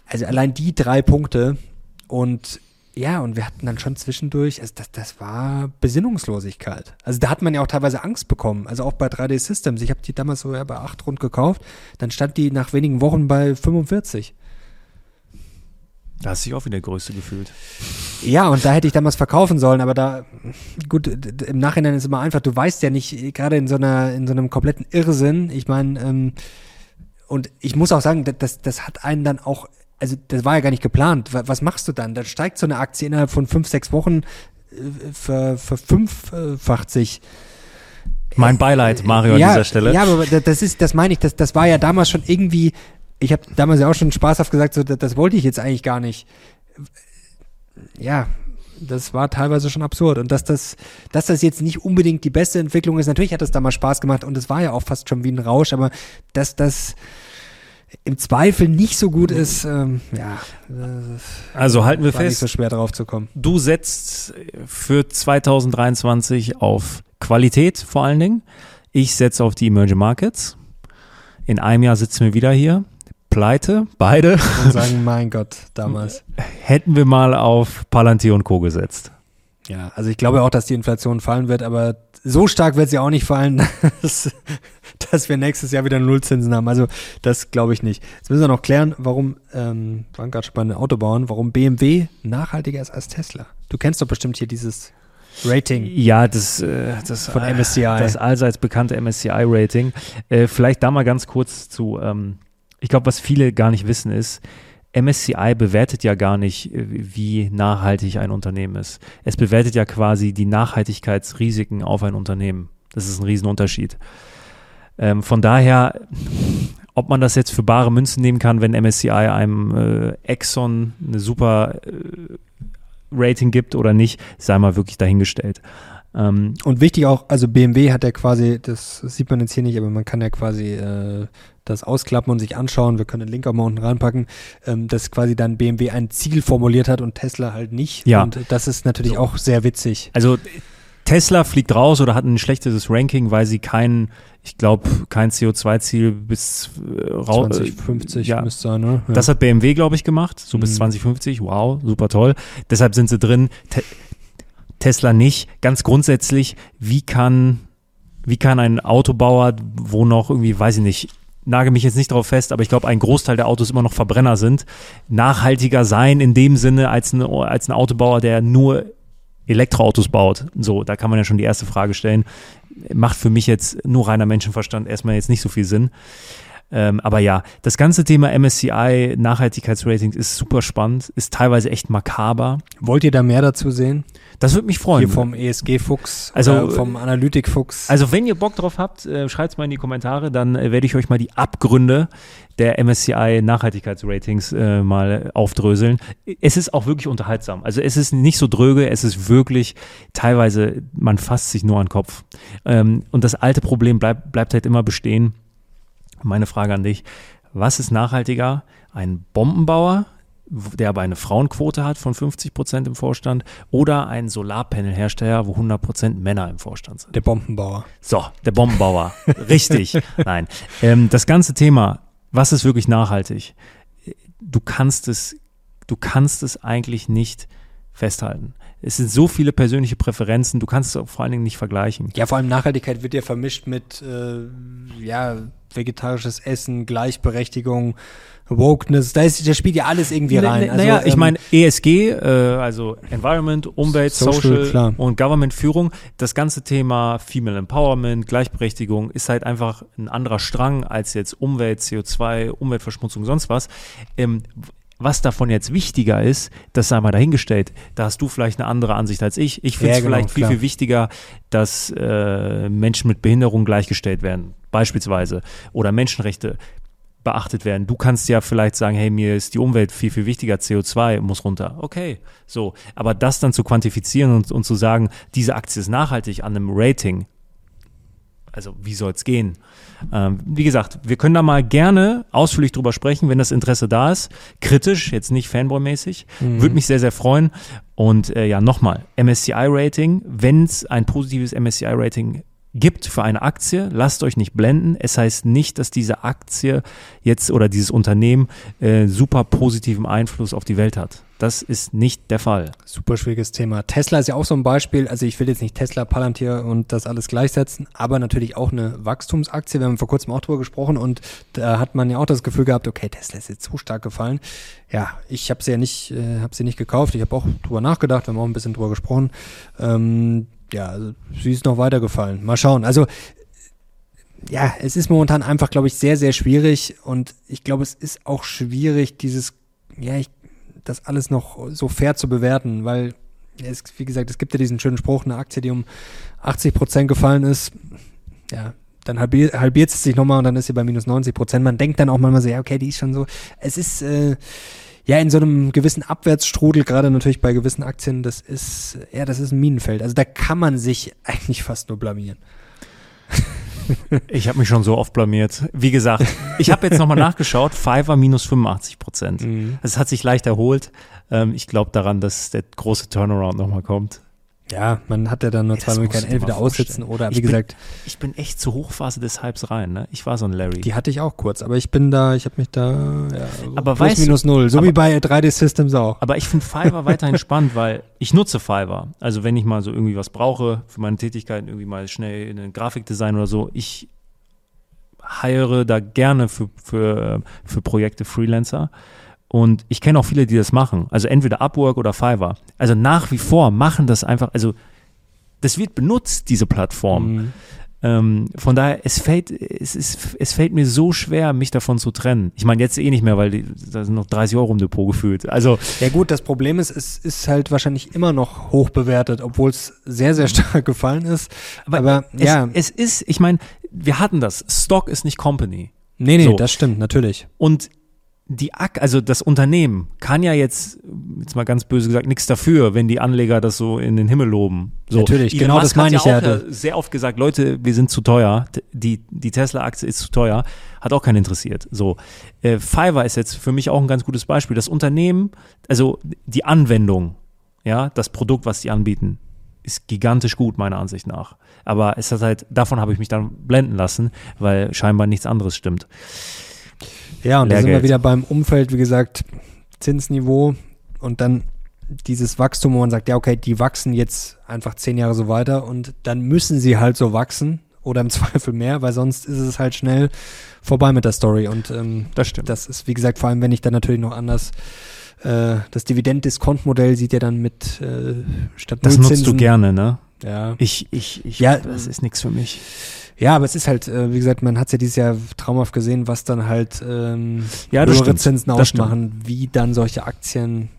Also allein die 3 Punkte und ja, und wir hatten dann schon zwischendurch, also das war Besinnungslosigkeit. Also da hat man ja auch teilweise Angst bekommen, also auch bei 3D Systems. Ich habe die damals so bei 8 rund gekauft, dann stand die nach wenigen Wochen bei 45. Da hast du dich auch wie der Größte gefühlt. Ja, und da hätte ich damals verkaufen sollen, aber da, gut, im Nachhinein ist es immer einfach, du weißt ja nicht, gerade in so einem kompletten Irrsinn, ich meine, und ich muss auch sagen, das hat einen dann auch, also das war ja gar nicht geplant, was machst du dann? Dann steigt so eine Aktie innerhalb von 5-6 Wochen verfünffacht sich. Mein Beileid, Mario, an dieser Stelle. Ja, aber das meine ich, das war ja damals schon irgendwie, ich habe damals ja auch schon spaßhaft gesagt, so, das wollte ich jetzt eigentlich gar nicht. Ja, das war teilweise schon absurd. Und dass das jetzt nicht unbedingt die beste Entwicklung ist, natürlich hat das damals Spaß gemacht und es war ja auch fast schon wie ein Rausch, aber dass das im Zweifel nicht so gut ist, also halten wir fest, war nicht so schwer drauf zu kommen. Du setzt für 2023 auf Qualität vor allen Dingen. Ich setze auf die Emerging Markets. In einem Jahr sitzen wir wieder hier. pleite, beide. Und sagen, mein Gott, damals. Hätten wir mal auf Palantir und Co. gesetzt. Ja, also ich glaube auch, dass die Inflation fallen wird, aber so stark wird sie auch nicht fallen, dass wir nächstes Jahr wieder Nullzinsen haben. Also das glaube ich nicht. Jetzt müssen wir noch klären, warum, waren gerade spannende Autobauern, warum BMW nachhaltiger ist als Tesla. Du kennst doch bestimmt hier dieses Rating. Ja, das von MSCI. Das allseits bekannte MSCI-Rating. Vielleicht da mal ganz kurz zu, ich glaube, was viele gar nicht wissen ist, MSCI bewertet ja gar nicht, wie nachhaltig ein Unternehmen ist. Es bewertet ja quasi die Nachhaltigkeitsrisiken auf ein Unternehmen. Das ist ein Riesenunterschied. Von daher, ob man das jetzt für bare Münzen nehmen kann, wenn MSCI einem Exxon eine super Rating gibt oder nicht, sei mal wirklich dahingestellt. Und wichtig auch, also BMW hat ja quasi, das sieht man jetzt hier nicht, aber man kann ja quasi das ausklappen und sich anschauen, wir können den Link auch mal unten reinpacken, dass quasi dann BMW ein Ziel formuliert hat und Tesla halt nicht. Ja. Und das ist natürlich auch sehr witzig. Also Tesla fliegt raus oder hat ein schlechtes Ranking, weil sie kein CO2-Ziel bis 2050 müsste sein, ne? Ja. Das hat BMW, glaube ich, gemacht, so bis 2050, wow, super toll. Deshalb sind sie drin. Tesla nicht. Ganz grundsätzlich, wie kann ein Autobauer, wo noch irgendwie, weiß ich nicht, nage mich jetzt nicht drauf fest, aber ich glaube, ein Großteil der Autos immer noch Verbrenner sind, nachhaltiger sein in dem Sinne als ein Autobauer, der nur Elektroautos baut. So, da kann man ja schon die erste Frage stellen. Macht für mich jetzt nur reiner Menschenverstand erstmal jetzt nicht so viel Sinn. Aber ja, das ganze Thema MSCI, Nachhaltigkeitsratings ist super spannend, ist teilweise echt makaber. Wollt ihr da mehr dazu sehen? Das würde mich freuen. Hier vom ESG-Fuchs, also vom Analytik-Fuchs. Also wenn ihr Bock drauf habt, schreibt es mal in die Kommentare, dann werde ich euch mal die Abgründe der MSCI Nachhaltigkeitsratings mal aufdröseln. Es ist auch wirklich unterhaltsam. Also es ist nicht so dröge, es ist wirklich teilweise, man fasst sich nur an den Kopf. Und das alte Problem bleibt halt immer bestehen. Meine Frage an dich, was ist nachhaltiger? Ein Bombenbauer, der aber eine Frauenquote hat von 50% im Vorstand, oder ein Solarpanelhersteller, wo 100% Männer im Vorstand sind? Der Bombenbauer. So, der Bombenbauer. Richtig. Nein. Das ganze Thema, was ist wirklich nachhaltig? Du kannst es eigentlich nicht festhalten. Es sind so viele persönliche Präferenzen, du kannst es auch vor allen Dingen nicht vergleichen. Ja, vor allem Nachhaltigkeit wird ja vermischt mit, vegetarisches Essen, Gleichberechtigung, Wokeness, da spielt ja alles irgendwie rein. Also, ich meine ESG, also Environment, Umwelt, Social und Government-Führung, das ganze Thema Female Empowerment, Gleichberechtigung ist halt einfach ein anderer Strang als jetzt Umwelt, CO2, Umweltverschmutzung, sonst was. Was davon jetzt wichtiger ist, das sei mal dahingestellt. Da hast du vielleicht eine andere Ansicht als ich. Ich finde es vielleicht viel, viel wichtiger, dass Menschen mit Behinderung gleichgestellt werden, beispielsweise. Oder Menschenrechte beachtet werden. Du kannst ja vielleicht sagen, hey, mir ist die Umwelt viel, viel wichtiger, CO2 muss runter. Okay, so. Aber das dann zu quantifizieren und zu sagen, diese Aktie ist nachhaltig an einem Rating, also wie soll es gehen? Wie gesagt, wir können da mal gerne ausführlich drüber sprechen, wenn das Interesse da ist. Kritisch, jetzt nicht Fanboy-mäßig. Würde mich sehr, sehr freuen. Und nochmal, MSCI-Rating, wenn es ein positives MSCI-Rating gibt für eine Aktie, lasst euch nicht blenden. Es heißt nicht, dass diese Aktie jetzt oder dieses Unternehmen super positiven Einfluss auf die Welt hat. Das ist nicht der Fall. Super schwieriges Thema. Tesla ist ja auch so ein Beispiel. Also ich will jetzt nicht Tesla, Palantir und das alles gleichsetzen, aber natürlich auch eine Wachstumsaktie. Wir haben vor kurzem auch drüber gesprochen und da hat man ja auch das Gefühl gehabt, okay, Tesla ist jetzt so stark gefallen. Ja, ich habe sie ja nicht, gekauft. Ich habe auch drüber nachgedacht, wir haben auch ein bisschen drüber gesprochen. Also sie ist noch weitergefallen. Mal schauen. Also ja, es ist momentan einfach, glaube ich, sehr, sehr schwierig und ich glaube, es ist auch schwierig, das alles noch so fair zu bewerten, weil es, wie gesagt, es gibt ja diesen schönen Spruch, eine Aktie, die um 80% gefallen ist, ja, dann halbiert es sich nochmal und dann ist sie bei minus 90%. Man denkt dann auch manchmal so, ja, okay, die ist schon so. Es ist in so einem gewissen Abwärtsstrudel, gerade natürlich bei gewissen Aktien, das ist ein Minenfeld. Also da kann man sich eigentlich fast nur blamieren. Ich habe mich schon so oft blamiert. Wie gesagt, ich habe jetzt nochmal nachgeschaut, Fiverr minus 85%. Es hat sich leicht erholt. Ich glaube daran, dass der große Turnaround nochmal kommt. Ja, man hat ja dann nur zwei Möglichkeiten, entweder aussitzen oder, wie gesagt. Ich bin echt zur Hochphase des Hypes rein, ne? Ich war so ein Larry. Die hatte ich auch kurz, aber ich habe mich da aber plus minus null, so wie bei 3D Systems auch. Aber ich finde Fiverr weiterhin spannend, weil ich nutze Fiverr. Also wenn ich mal so irgendwie was brauche für meine Tätigkeiten, irgendwie mal schnell in ein Grafikdesign oder so, ich heiere da gerne für Projekte Freelancer. Und ich kenne auch viele, die das machen. Also entweder Upwork oder Fiverr. Also nach wie vor machen das einfach, also das wird benutzt, diese Plattform. Mhm. Von daher, es fällt mir so schwer, mich davon zu trennen. Ich meine, jetzt eh nicht mehr, weil da sind noch 30 Euro im Depot gefühlt. Also, ja gut, das Problem ist, es ist halt wahrscheinlich immer noch hoch bewertet, obwohl es sehr, sehr stark gefallen ist. Aber ja. Es ist, ich meine, wir hatten das. Stock ist nicht Company. Nee, so. Das stimmt, natürlich. Und das Unternehmen kann ja jetzt mal ganz böse gesagt, nichts dafür, wenn die Anleger das so in den Himmel loben. So. Natürlich, Elon Musk, das meine ich ja. Hat sehr oft gesagt, Leute, wir sind zu teuer, die Tesla-Aktie ist zu teuer, hat auch keinen interessiert. So. Fiverr ist jetzt für mich auch ein ganz gutes Beispiel. Das Unternehmen, also die Anwendung, ja, das Produkt, was die anbieten, ist gigantisch gut, meiner Ansicht nach. Aber es hat halt, davon habe ich mich dann blenden lassen, weil scheinbar nichts anderes stimmt. Ja, und da sind wir wieder beim Umfeld, wie gesagt, Zinsniveau und dann dieses Wachstum, wo man sagt, ja okay, die wachsen jetzt einfach 10 Jahre so weiter und dann müssen sie halt so wachsen oder im Zweifel mehr, weil sonst ist es halt schnell vorbei mit der Story und das stimmt. Das ist, wie gesagt, vor allem, wenn ich dann natürlich noch anders, das Dividend-Diskont-Modell sieht ja dann mit statt das Nullzinsen. Nutzt du gerne, ne? Ja. Ja, das ist nichts für mich. Ja, aber es ist halt, wie gesagt, man hat es ja dieses Jahr traumhaft gesehen, was dann halt höhere Zinsen ausmachen, wie dann solche Aktien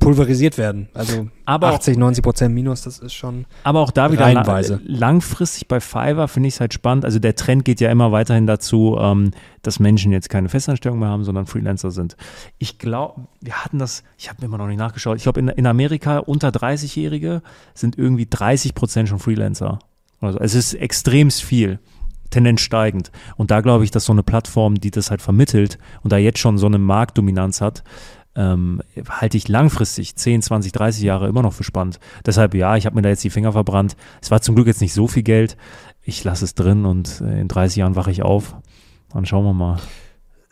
pulverisiert werden. Also aber 80-90% Minus, das ist schon aber auch da wieder reihenweise. Langfristig bei Fiverr finde ich es halt spannend. Also der Trend geht ja immer weiterhin dazu, dass Menschen jetzt keine Festanstellung mehr haben, sondern Freelancer sind. Ich glaube, wir hatten das, ich habe mir immer noch nicht nachgeschaut, ich glaube in Amerika unter 30-Jährige sind irgendwie 30% schon Freelancer. Also es ist extrem viel, Tendenz steigend. Und da glaube ich, dass so eine Plattform, die das halt vermittelt und da jetzt schon so eine Marktdominanz hat, halte ich langfristig 10, 20, 30 Jahre immer noch für spannend. Deshalb, ja, ich habe mir da jetzt die Finger verbrannt. Es war zum Glück jetzt nicht so viel Geld. Ich lasse es drin und in 30 Jahren wache ich auf. Dann schauen wir mal.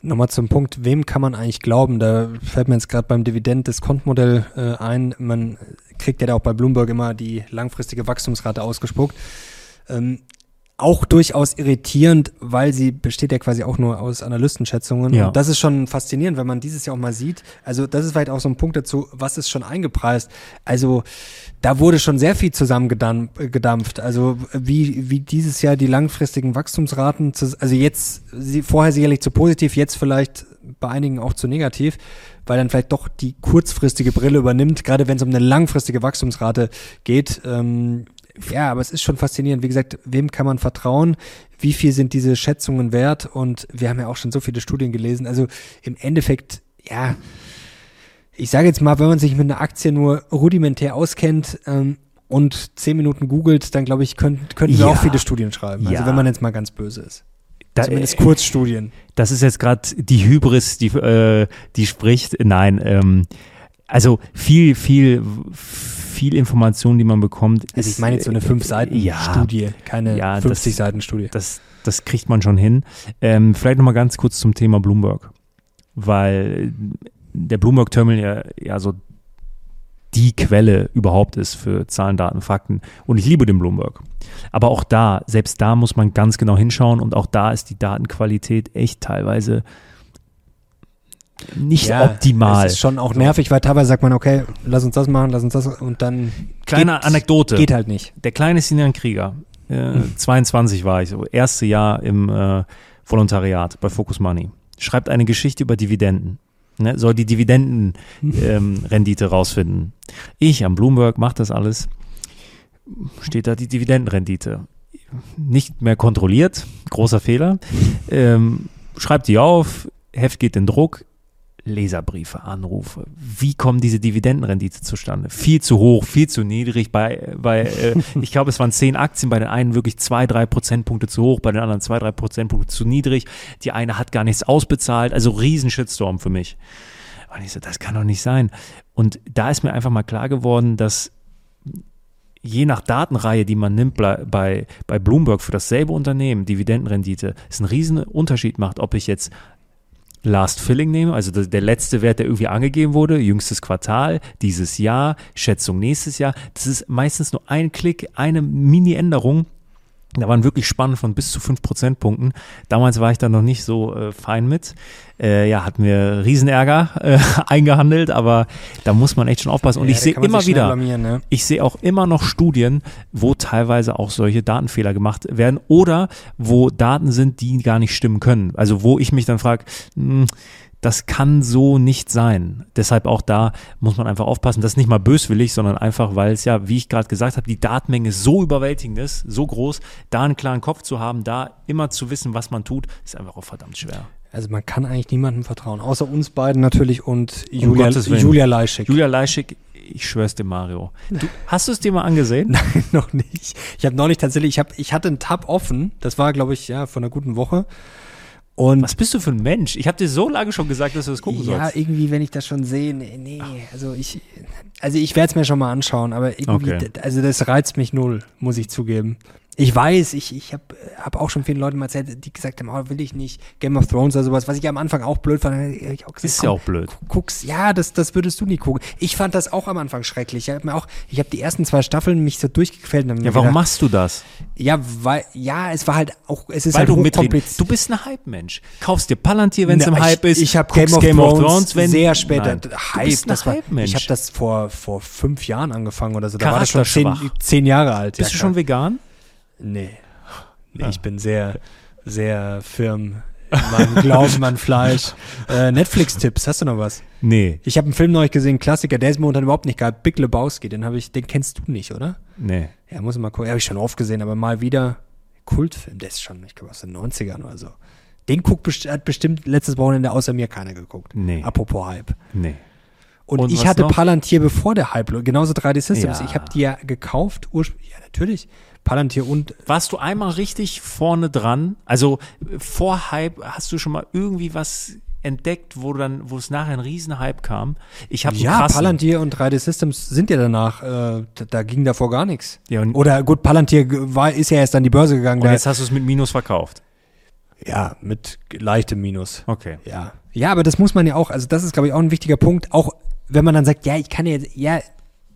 Nochmal zum Punkt, wem kann man eigentlich glauben? Da fällt mir jetzt gerade beim Dividend-Diskont-Modell ein. Man kriegt ja da auch bei Bloomberg immer die langfristige Wachstumsrate ausgespuckt. Auch durchaus irritierend, weil sie besteht ja quasi auch nur aus Analystenschätzungen. Ja. Und das ist schon faszinierend, wenn man dieses Jahr auch mal sieht. Also das ist vielleicht auch so ein Punkt dazu, was ist schon eingepreist? Also da wurde schon sehr viel zusammengedampft. Also wie dieses Jahr die langfristigen Wachstumsraten, also jetzt vorher sicherlich zu positiv, jetzt vielleicht bei einigen auch zu negativ, weil dann vielleicht doch die kurzfristige Brille übernimmt, gerade wenn es um eine langfristige Wachstumsrate geht. Ja, aber es ist schon faszinierend. Wie gesagt, wem kann man vertrauen? Wie viel sind diese Schätzungen wert? Und wir haben ja auch schon so viele Studien gelesen. Also im Endeffekt, ja, ich sage jetzt mal, wenn man sich mit einer Aktie nur rudimentär auskennt und 10 Minuten googelt, dann glaube ich, könnten wir auch viele Studien schreiben. Also wenn man jetzt mal ganz böse ist. Zumindest Kurzstudien. Das ist jetzt gerade die Hybris, die spricht. Nein, also viel Information, die man bekommt. Also ich meine jetzt so eine 5-Seiten-Studie, keine 50-Seiten-Studie. Das kriegt man schon hin. Vielleicht nochmal ganz kurz zum Thema Bloomberg, weil der Bloomberg-Terminal ja so die Quelle überhaupt ist für Zahlen, Daten, Fakten. Und ich liebe den Bloomberg. Aber auch da, selbst da muss man ganz genau hinschauen und auch da ist die Datenqualität echt teilweise nicht optimal. Das ist schon auch nervig, weil teilweise sagt man, okay, lass uns das machen und dann kleine Anekdote. Geht halt nicht. Der kleine Sinan Krieger, 22 war ich, so erste Jahr im Volontariat bei Focus Money, schreibt eine Geschichte über Dividenden. Ne, soll die Dividendenrendite rausfinden. Ich am Bloomberg mache das alles, steht da die Dividendenrendite. Nicht mehr kontrolliert, großer Fehler. Schreibt die auf, Heft geht in Druck, Leserbriefe, Anrufe. Wie kommen diese Dividendenrendite zustande? Viel zu hoch, viel zu niedrig. Ich glaube, es waren 10 Aktien, bei den einen wirklich 2-3 Prozentpunkte zu hoch, bei den anderen 2-3 Prozentpunkte zu niedrig. Die eine hat gar nichts ausbezahlt, also riesen Shitstorm für mich. Und ich so, das kann doch nicht sein. Und da ist mir einfach mal klar geworden, dass je nach Datenreihe, die man nimmt bei Bloomberg für dasselbe Unternehmen, Dividendenrendite, es einen riesen Unterschied macht, ob ich jetzt Last Filling nehme, also der letzte Wert, der irgendwie angegeben wurde, jüngstes Quartal, dieses Jahr, Schätzung nächstes Jahr. Das ist meistens nur ein Klick, eine Mini-Änderung. Da waren wirklich Spannen von bis zu 5 Prozentpunkten. Damals war ich da noch nicht so fein mit. Ja, hatten wir Riesenärger eingehandelt, aber da muss man echt schon aufpassen. Und ja, ich sehe immer wieder, ne? Ich sehe auch immer noch Studien, wo teilweise auch solche Datenfehler gemacht werden oder wo Daten sind, die gar nicht stimmen können. Also wo ich mich dann frage, das kann so nicht sein. Deshalb auch da muss man einfach aufpassen. Das ist nicht mal böswillig, sondern einfach, weil es ja, wie ich gerade gesagt habe, die Datenmenge so überwältigend ist, so groß, da einen klaren Kopf zu haben, da immer zu wissen, was man tut, ist einfach auch verdammt schwer. Also man kann eigentlich niemandem vertrauen, außer uns beiden natürlich und Julia Leischik. Julia Leischik, ich schwör's dir, Mario. Hast du es dir mal angesehen? Nein, noch nicht. Ich habe noch nicht tatsächlich, ich hatte einen Tab offen, das war, glaube ich, ja, vor einer guten Woche. Und was bist du für ein Mensch? Ich habe dir so lange schon gesagt, dass du das gucken sollst. Ja, irgendwie, wenn ich das schon sehe, nee. Also ich werde es mir schon mal anschauen, aber irgendwie, Also das reizt mich null, muss ich zugeben. Ich weiß, ich hab auch schon vielen Leuten mal erzählt, die gesagt haben, will ich nicht, Game of Thrones oder sowas, was ich am Anfang auch blöd fand. Ich auch gesagt, ist ja auch blöd. Guck's, ja, das würdest du nie gucken. Ich fand das auch am Anfang schrecklich. Ich habe die ersten 2 Staffeln mich so durchgequält. Ja, warum machst du das? Ja, es war halt auch, es ist halt hochkompliziert. Du bist ein Hype-Mensch. Kaufst dir Palantir, wenn es im Hype ist. Ich habe Game of Thrones wenn sehr später. Nein, Hype, du bist ein Hype-Mensch. Ich habe das vor 5 Jahren angefangen oder so. Da war das schon 10 Jahre alt. Bist du schon vegan? Nee, ich bin sehr, sehr firm in meinem Glauben an Fleisch. Netflix-Tipps, hast du noch was? Nee. Ich habe einen Film neulich gesehen, Klassiker, der ist mir momentan überhaupt nicht geil. Big Lebowski, den kennst du nicht, oder? Nee. Ja, muss ich mal gucken. Habe ich schon oft gesehen, aber mal wieder Kultfilm. Der ist schon, ich glaube, aus den 90ern oder so. Den hat bestimmt letztes Wochenende außer mir keiner geguckt. Nee. Apropos Hype. Nee. Und ich hatte noch? Palantir bevor der Hype, genauso 3D Systems. Ja. Ich habe die ja gekauft, ursprünglich. Ja, natürlich. Palantir und. Warst du einmal richtig vorne dran? Also vor Hype hast du schon mal irgendwie was entdeckt, wo es nachher ein Riesenhype kam? Palantir und 3D Systems sind ja danach, da ging davor gar nichts. Ja, oder gut, Palantir ist ja erst an die Börse gegangen. Und jetzt hast du es mit Minus verkauft. Ja, mit leichtem Minus. Okay. Ja, aber das muss man ja auch, also das ist, glaube ich, auch ein wichtiger Punkt, auch wenn man dann sagt, ja, ich kann jetzt, ja,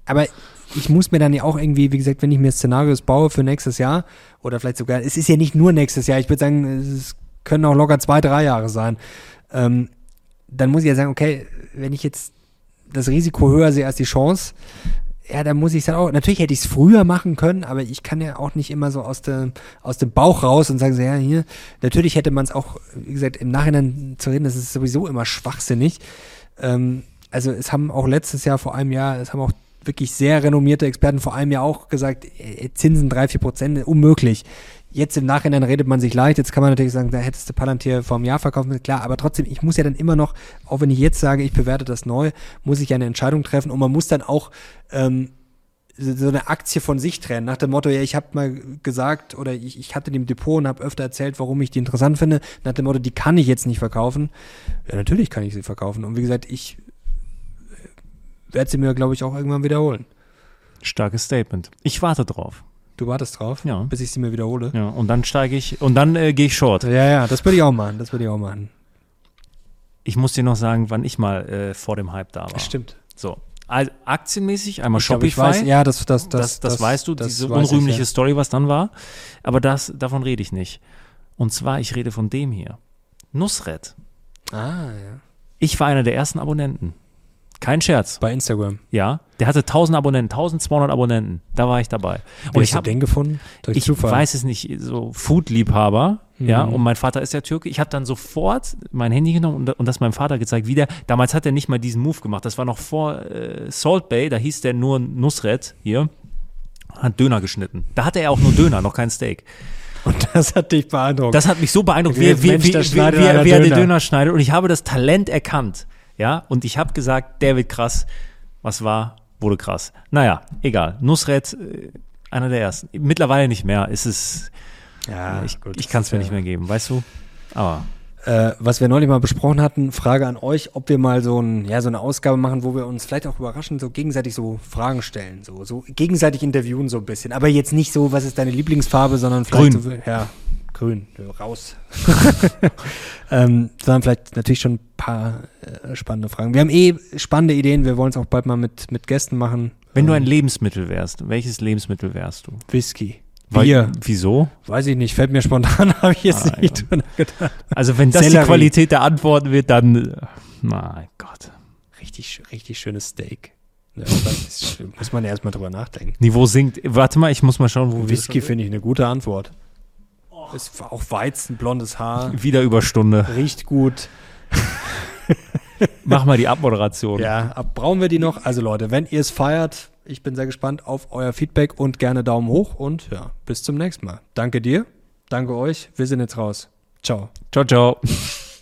aber ich muss mir dann ja auch irgendwie, wie gesagt, wenn ich mir Szenarios baue für nächstes Jahr oder vielleicht sogar, es ist ja nicht nur nächstes Jahr, ich würde sagen, es können auch locker 2-3 Jahre sein, dann muss ich ja sagen, okay, wenn ich jetzt das Risiko höher sehe als die Chance, ja, dann muss ich es halt auch, natürlich hätte ich es früher machen können, aber ich kann ja auch nicht immer so aus dem Bauch raus und sagen, ja, hier, natürlich hätte man es auch, wie gesagt, im Nachhinein zu reden, das ist sowieso immer schwachsinnig. Also es haben auch letztes Jahr, vor einem Jahr, es haben auch wirklich sehr renommierte Experten vor allem ja auch gesagt, Zinsen 3-4%, unmöglich. Jetzt im Nachhinein redet man sich leicht, jetzt kann man natürlich sagen, da hättest du Palantir vor einem Jahr verkaufen, klar, aber trotzdem, ich muss ja dann immer noch, auch wenn ich jetzt sage, ich bewerte das neu, muss ich ja eine Entscheidung treffen und man muss dann auch so eine Aktie von sich trennen, nach dem Motto, ja, ich habe mal gesagt oder ich hatte die im Depot und habe öfter erzählt, warum ich die interessant finde, nach dem Motto, die kann ich jetzt nicht verkaufen. Ja, natürlich kann ich sie verkaufen und wie gesagt, ich werde sie mir, glaube ich, auch irgendwann wiederholen. Starkes Statement. Ich warte drauf. Du wartest drauf? Ja. Bis ich sie mir wiederhole? Ja, und dann gehe ich short. Ja, das würde ich auch machen. Ich muss dir noch sagen, wann ich mal vor dem Hype da war. Stimmt. So, also aktienmäßig, einmal Shopify. Glaub, ja, das weißt du, diese unrühmliche Story, was dann war. Aber davon rede ich nicht. Und zwar, ich rede von dem hier. Nusret. Ah, ja. Ich war einer der ersten Abonnenten. Kein Scherz. Bei Instagram. Ja, der hatte 1000 Abonnenten, 1200 Abonnenten. Da war ich dabei. Und ich habe den gefunden durch Zufall. Ich weiß es nicht, so Food-Liebhaber. Mhm. Ja, und mein Vater ist ja Türke. Ich habe dann sofort mein Handy genommen und das meinem Vater gezeigt. Damals hat er nicht mal diesen Move gemacht. Das war noch vor Salt Bay. Da hieß der nur Nusret hier. Hat Döner geschnitten. Da hatte er auch nur Döner, noch kein Steak. Und das hat dich beeindruckt. Das hat mich so beeindruckt, wie er den Döner schneidet. Und ich habe das Talent erkannt. Ja, und ich habe gesagt, der wird krass. Was war, wurde krass. Naja, egal. Nusret, einer der ersten. Mittlerweile nicht mehr. Ich kann es mir nicht mehr geben, weißt du? Aber was wir neulich mal besprochen hatten, Frage an euch, ob wir mal so eine Ausgabe machen, wo wir uns vielleicht auch überraschend so gegenseitig so Fragen stellen, so gegenseitig interviewen so ein bisschen, aber jetzt nicht so, was ist deine Lieblingsfarbe, sondern vielleicht grün. So, ja, grün, raus. Sondern vielleicht natürlich schon ein paar spannende Fragen. Wir haben spannende Ideen, wir wollen es auch bald mal mit Gästen machen. Wenn du ein Lebensmittel wärst, welches Lebensmittel wärst du? Whisky. Bier. Wieso? Weiß ich nicht, fällt mir spontan, habe ich jetzt nicht drüber nachgedacht. Also wenn das die Qualität der Antworten wird, dann, mein Gott. Richtig, richtig schönes Steak. Ja, muss man ja erstmal drüber nachdenken. Niveau sinkt. Warte mal, ich muss mal schauen, wo Whisky finde ich eine gute Antwort. Oh. Ist auch Weizen, blondes Haar. Wieder Überstunde. Riecht gut. Mach mal die Abmoderation. Ja, brauchen wir die noch? Also Leute, wenn ihr es feiert, ich bin sehr gespannt auf euer Feedback und gerne Daumen hoch und ja, bis zum nächsten Mal. Danke dir, danke euch, wir sind jetzt raus. Ciao. Ciao, ciao.